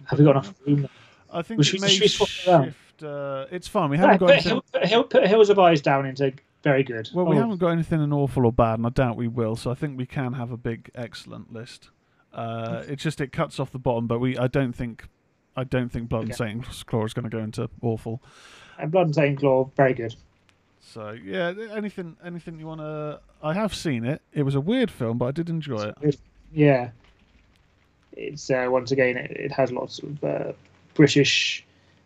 Have we got enough room? I think we may shift. It uh, it's fine. We haven't yeah, got. Put, he'll put Hills of Eyes down into. Very good. Well, we oh. haven't got anything an awful or bad, and I doubt we will. So I think we can have a big excellent list. Uh, it's just it cuts off the bottom, but we I don't think I don't think Blood okay. and Satan's Claw is going to go into awful. And Blood and Satan's Claw, very good. So yeah, anything anything you want to? I have seen it. It was a weird film, but I did enjoy it. It's, yeah, it's uh, once again it, it has lots of uh, British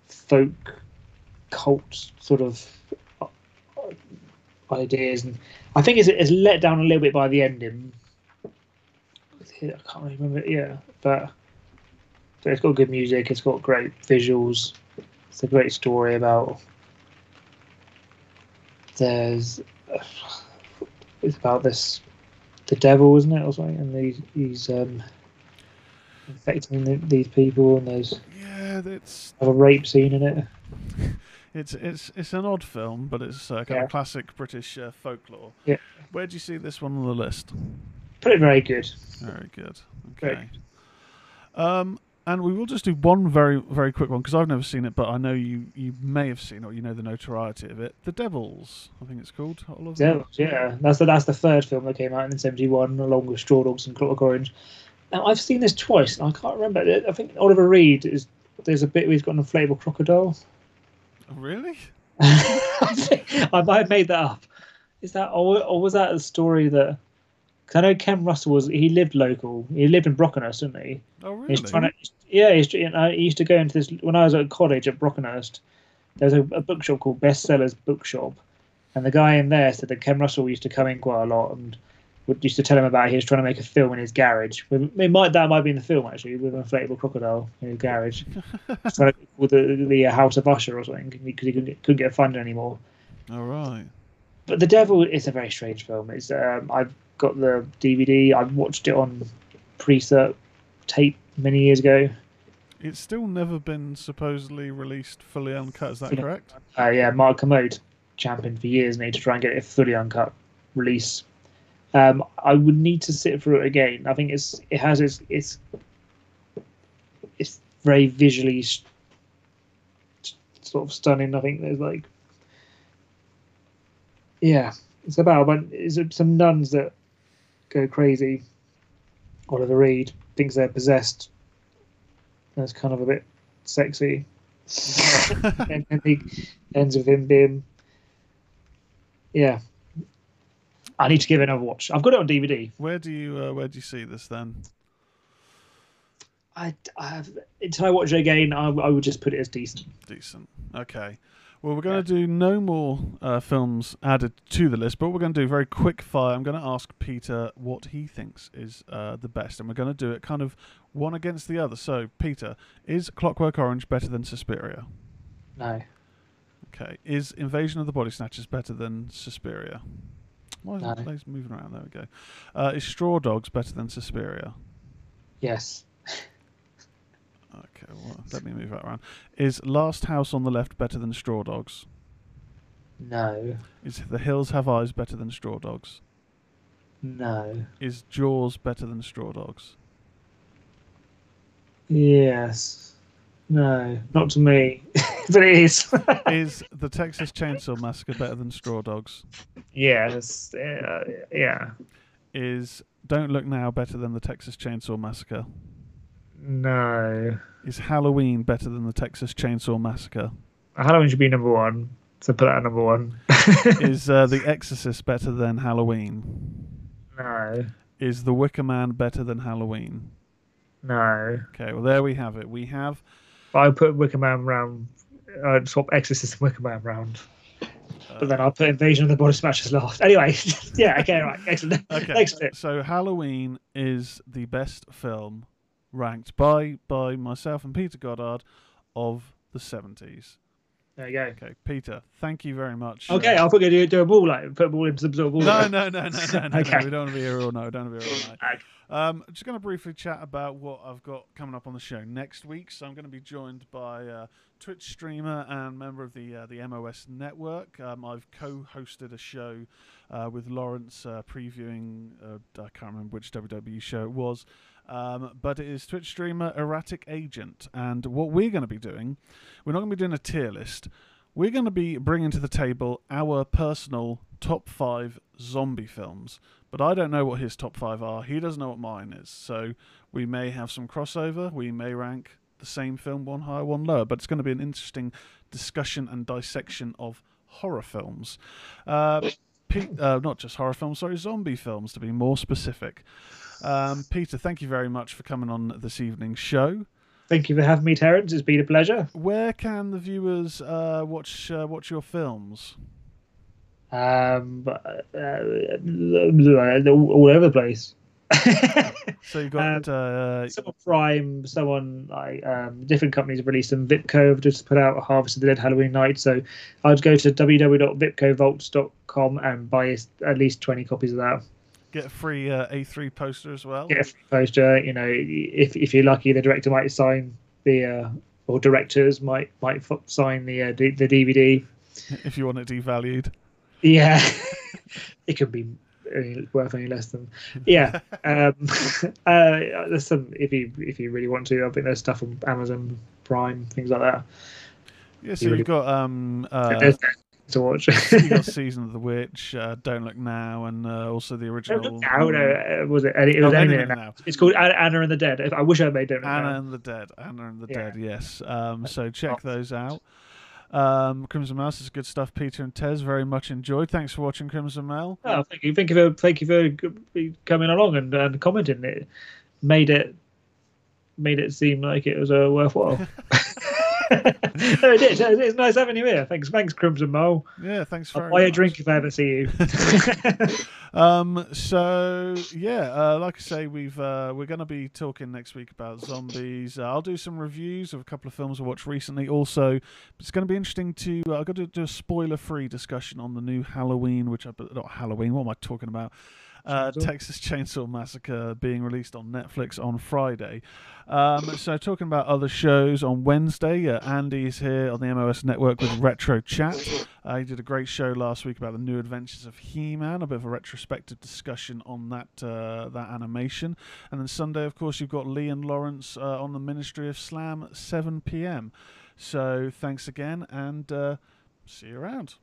folk cult sort of. Ideas, and I think it's, it's let down a little bit by the ending. I can't remember it, yeah, but, but it's got good music, it's got great visuals, it's a great story about there's it's about this the devil, isn't it, or something? And he's, he's um, infecting the, these people, and there's yeah, that's a rape scene in it. It's it's it's an odd film, but it's uh, kind yeah. of classic British uh, folklore. Yeah. Where do you see this one on the list? Pretty very good. Very good. Okay. Very good. Um, and we will just do one very very quick one because I've never seen it, but I know you you may have seen it, or you know the notoriety of it. The Devils, I think it's called. Devils. That. Yeah. That's the that's the third film that came out in seventy-one, along with Straw Dogs and Clockwork Orange. Now I've seen this twice, and I can't remember. I think Oliver Reed is. There's a bit where he's got an inflatable crocodile. Really? I, think, I might have made that up. Is that or, or was that a story that? Because I know Ken Russell was he lived local. He lived in Brockenhurst, didn't he? Oh really? He's trying to, yeah, he's, you know, he used to go into this when I was at college at Brockenhurst. There was a, a bookshop called Bestsellers Bookshop, and the guy in there said that Ken Russell used to come in quite a lot and would used to tell him about he was trying to make a film in his garage. It might that might be in the film actually with an inflatable crocodile in his garage, trying to call the the House of Usher or something because he couldn't, couldn't get funded anymore. All right. But The Devil is a very strange film. It's um, I've got the D V D. I watched it on pre-cert tape many years ago. It's still never been supposedly released fully uncut. Is that correct? Uh, yeah, Mark Kermode championed for years and he to try and get it fully uncut release. Um, I would need to sit through it again. I think it's it has its it's it's very visually st sort of stunning. I think there's like yeah, it's about but it's some nuns that go crazy. Oliver Reed thinks they're possessed. And it's kind of a bit sexy, and then he ends with him being yeah. I need to give it another watch. I've got it on D V D. Where do you uh, where do you see this then? I, I have until I watch it again. I, I would just put it as decent. Decent. Okay. Well, we're going to do no more uh, films added to the list, but we're going to do very quick fire. I'm going to ask Peter what he thinks is uh, the best, and we're going to do it kind of one against the other. So, Peter, is Clockwork Orange better than Suspiria? No. Okay. Is Invasion of the Body Snatchers better than Suspiria? Why is no. the place moving around? There we go. Uh, is Straw Dogs better than Suspiria? Yes. Okay, well, let me move that around. Is Last House on the Left better than Straw Dogs? No. Is The Hills Have Eyes better than Straw Dogs? No. Is Jaws better than Straw Dogs? Yes. No, not to me, but it is. Is The Texas Chainsaw Massacre better than Straw Dogs? Yeah, that's, uh, yeah. Is Don't Look Now better than The Texas Chainsaw Massacre? No. Is Halloween better than The Texas Chainsaw Massacre? Halloween should be number one, so put that at number one. Is uh, The Exorcist better than Halloween? No. Is The Wicker Man better than Halloween? No. Okay, well, there we have it. We have... I put Wicker Man round, uh, swap Exorcist and Wicker Man round. Uh, but then I'll put Invasion of the Body Snatchers last. Anyway, yeah, okay, right, excellent. Okay. Excellent. So Halloween is the best film ranked by by myself and Peter Goddard of the seventies. There you go. Okay, Peter, thank you very much. Okay, uh, I thought you'd do a ball, like put a ball into the ball. No, no, no, no, no, no. Okay. No, we don't want to be here all night. We don't want to be here all night. Okay. Um, just going to briefly chat about what I've got coming up on the show next week. So I'm going to be joined by uh, Twitch streamer and member of the uh, the M O S network. Um, I've co-hosted a show uh, with Lawrence uh, previewing, uh, I can't remember which W W E show it was, um, but it is Twitch streamer Erratic Agent. And what we're going to be doing, we're not going to be doing a tier list. We're going to be bringing to the table our personal top five zombie films. But I don't know what his top five are. He doesn't know what mine is. So we may have some crossover. We may rank the same film one higher, one lower. But it's going to be an interesting discussion and dissection of horror films. Uh, Pete, uh, not just horror films, sorry, zombie films to be more specific. Um, Peter, thank you very much for coming on this evening's show. Thank you for having me, Terence. It's been a pleasure. Where can the viewers uh, watch uh, watch your films? Um, uh, all over the place. So you've got um, uh, someone Prime, someone like um, different companies have released them. Vipco have just put out a Harvest of the Dead Halloween Night. So I'd go to w w w dot vipco vaults dot com and buy at least twenty copies of that. Get a free uh, A three poster as well. Get a free poster. You know, if if you're lucky, the director might sign the uh, or directors might might sign the uh, the D V D. If you want it devalued. Yeah, it could be. Any, worth any less than yeah um uh there's some if you if you really want to. I think there's stuff on Amazon Prime, things like that. Yeah, so you really you've got um uh to watch. So you got Season of the Witch, uh, Don't Look Now, and uh, also the original. Don't Look Now, no, was it? It was oh, Anna Anna now. It's called Anna and the Dead. I wish I made Don't Look Anna now. and the Dead. Anna and the yeah. Dead. Yes. Um. So check those out. Um, Crimson Mail is good stuff. Peter and Tez, very much enjoyed. Thanks for watching, Crimson Mail. Oh, thank you. Thank you for thank you for coming along and, and commenting. It made it made it seem like it was a worthwhile. No, it did. It's nice having you here. Thanks, thanks, Crimson Mail. Yeah, thanks very I'll buy much. a drink if I ever see you. um, so yeah, uh, like I say, we've uh, we're going to be talking next week about zombies. Uh, I'll do some reviews of a couple of films I watched recently. Also, it's going to be interesting to. Uh, I've got to do a spoiler-free discussion on the new Halloween, which I not Halloween. What am I talking about? Uh, Texas Chainsaw Massacre being released on Netflix on Friday. Um, so talking about other shows on Wednesday, uh, Andy is here on the M O S Network with Retro Chat. Uh, he did a great show last week about the New Adventures of He-Man, a bit of a retrospective discussion on that uh, that animation. And then Sunday, of course, you've got Lee and Lawrence uh, on the Ministry of Slam at seven p m So thanks again, and uh, see you around.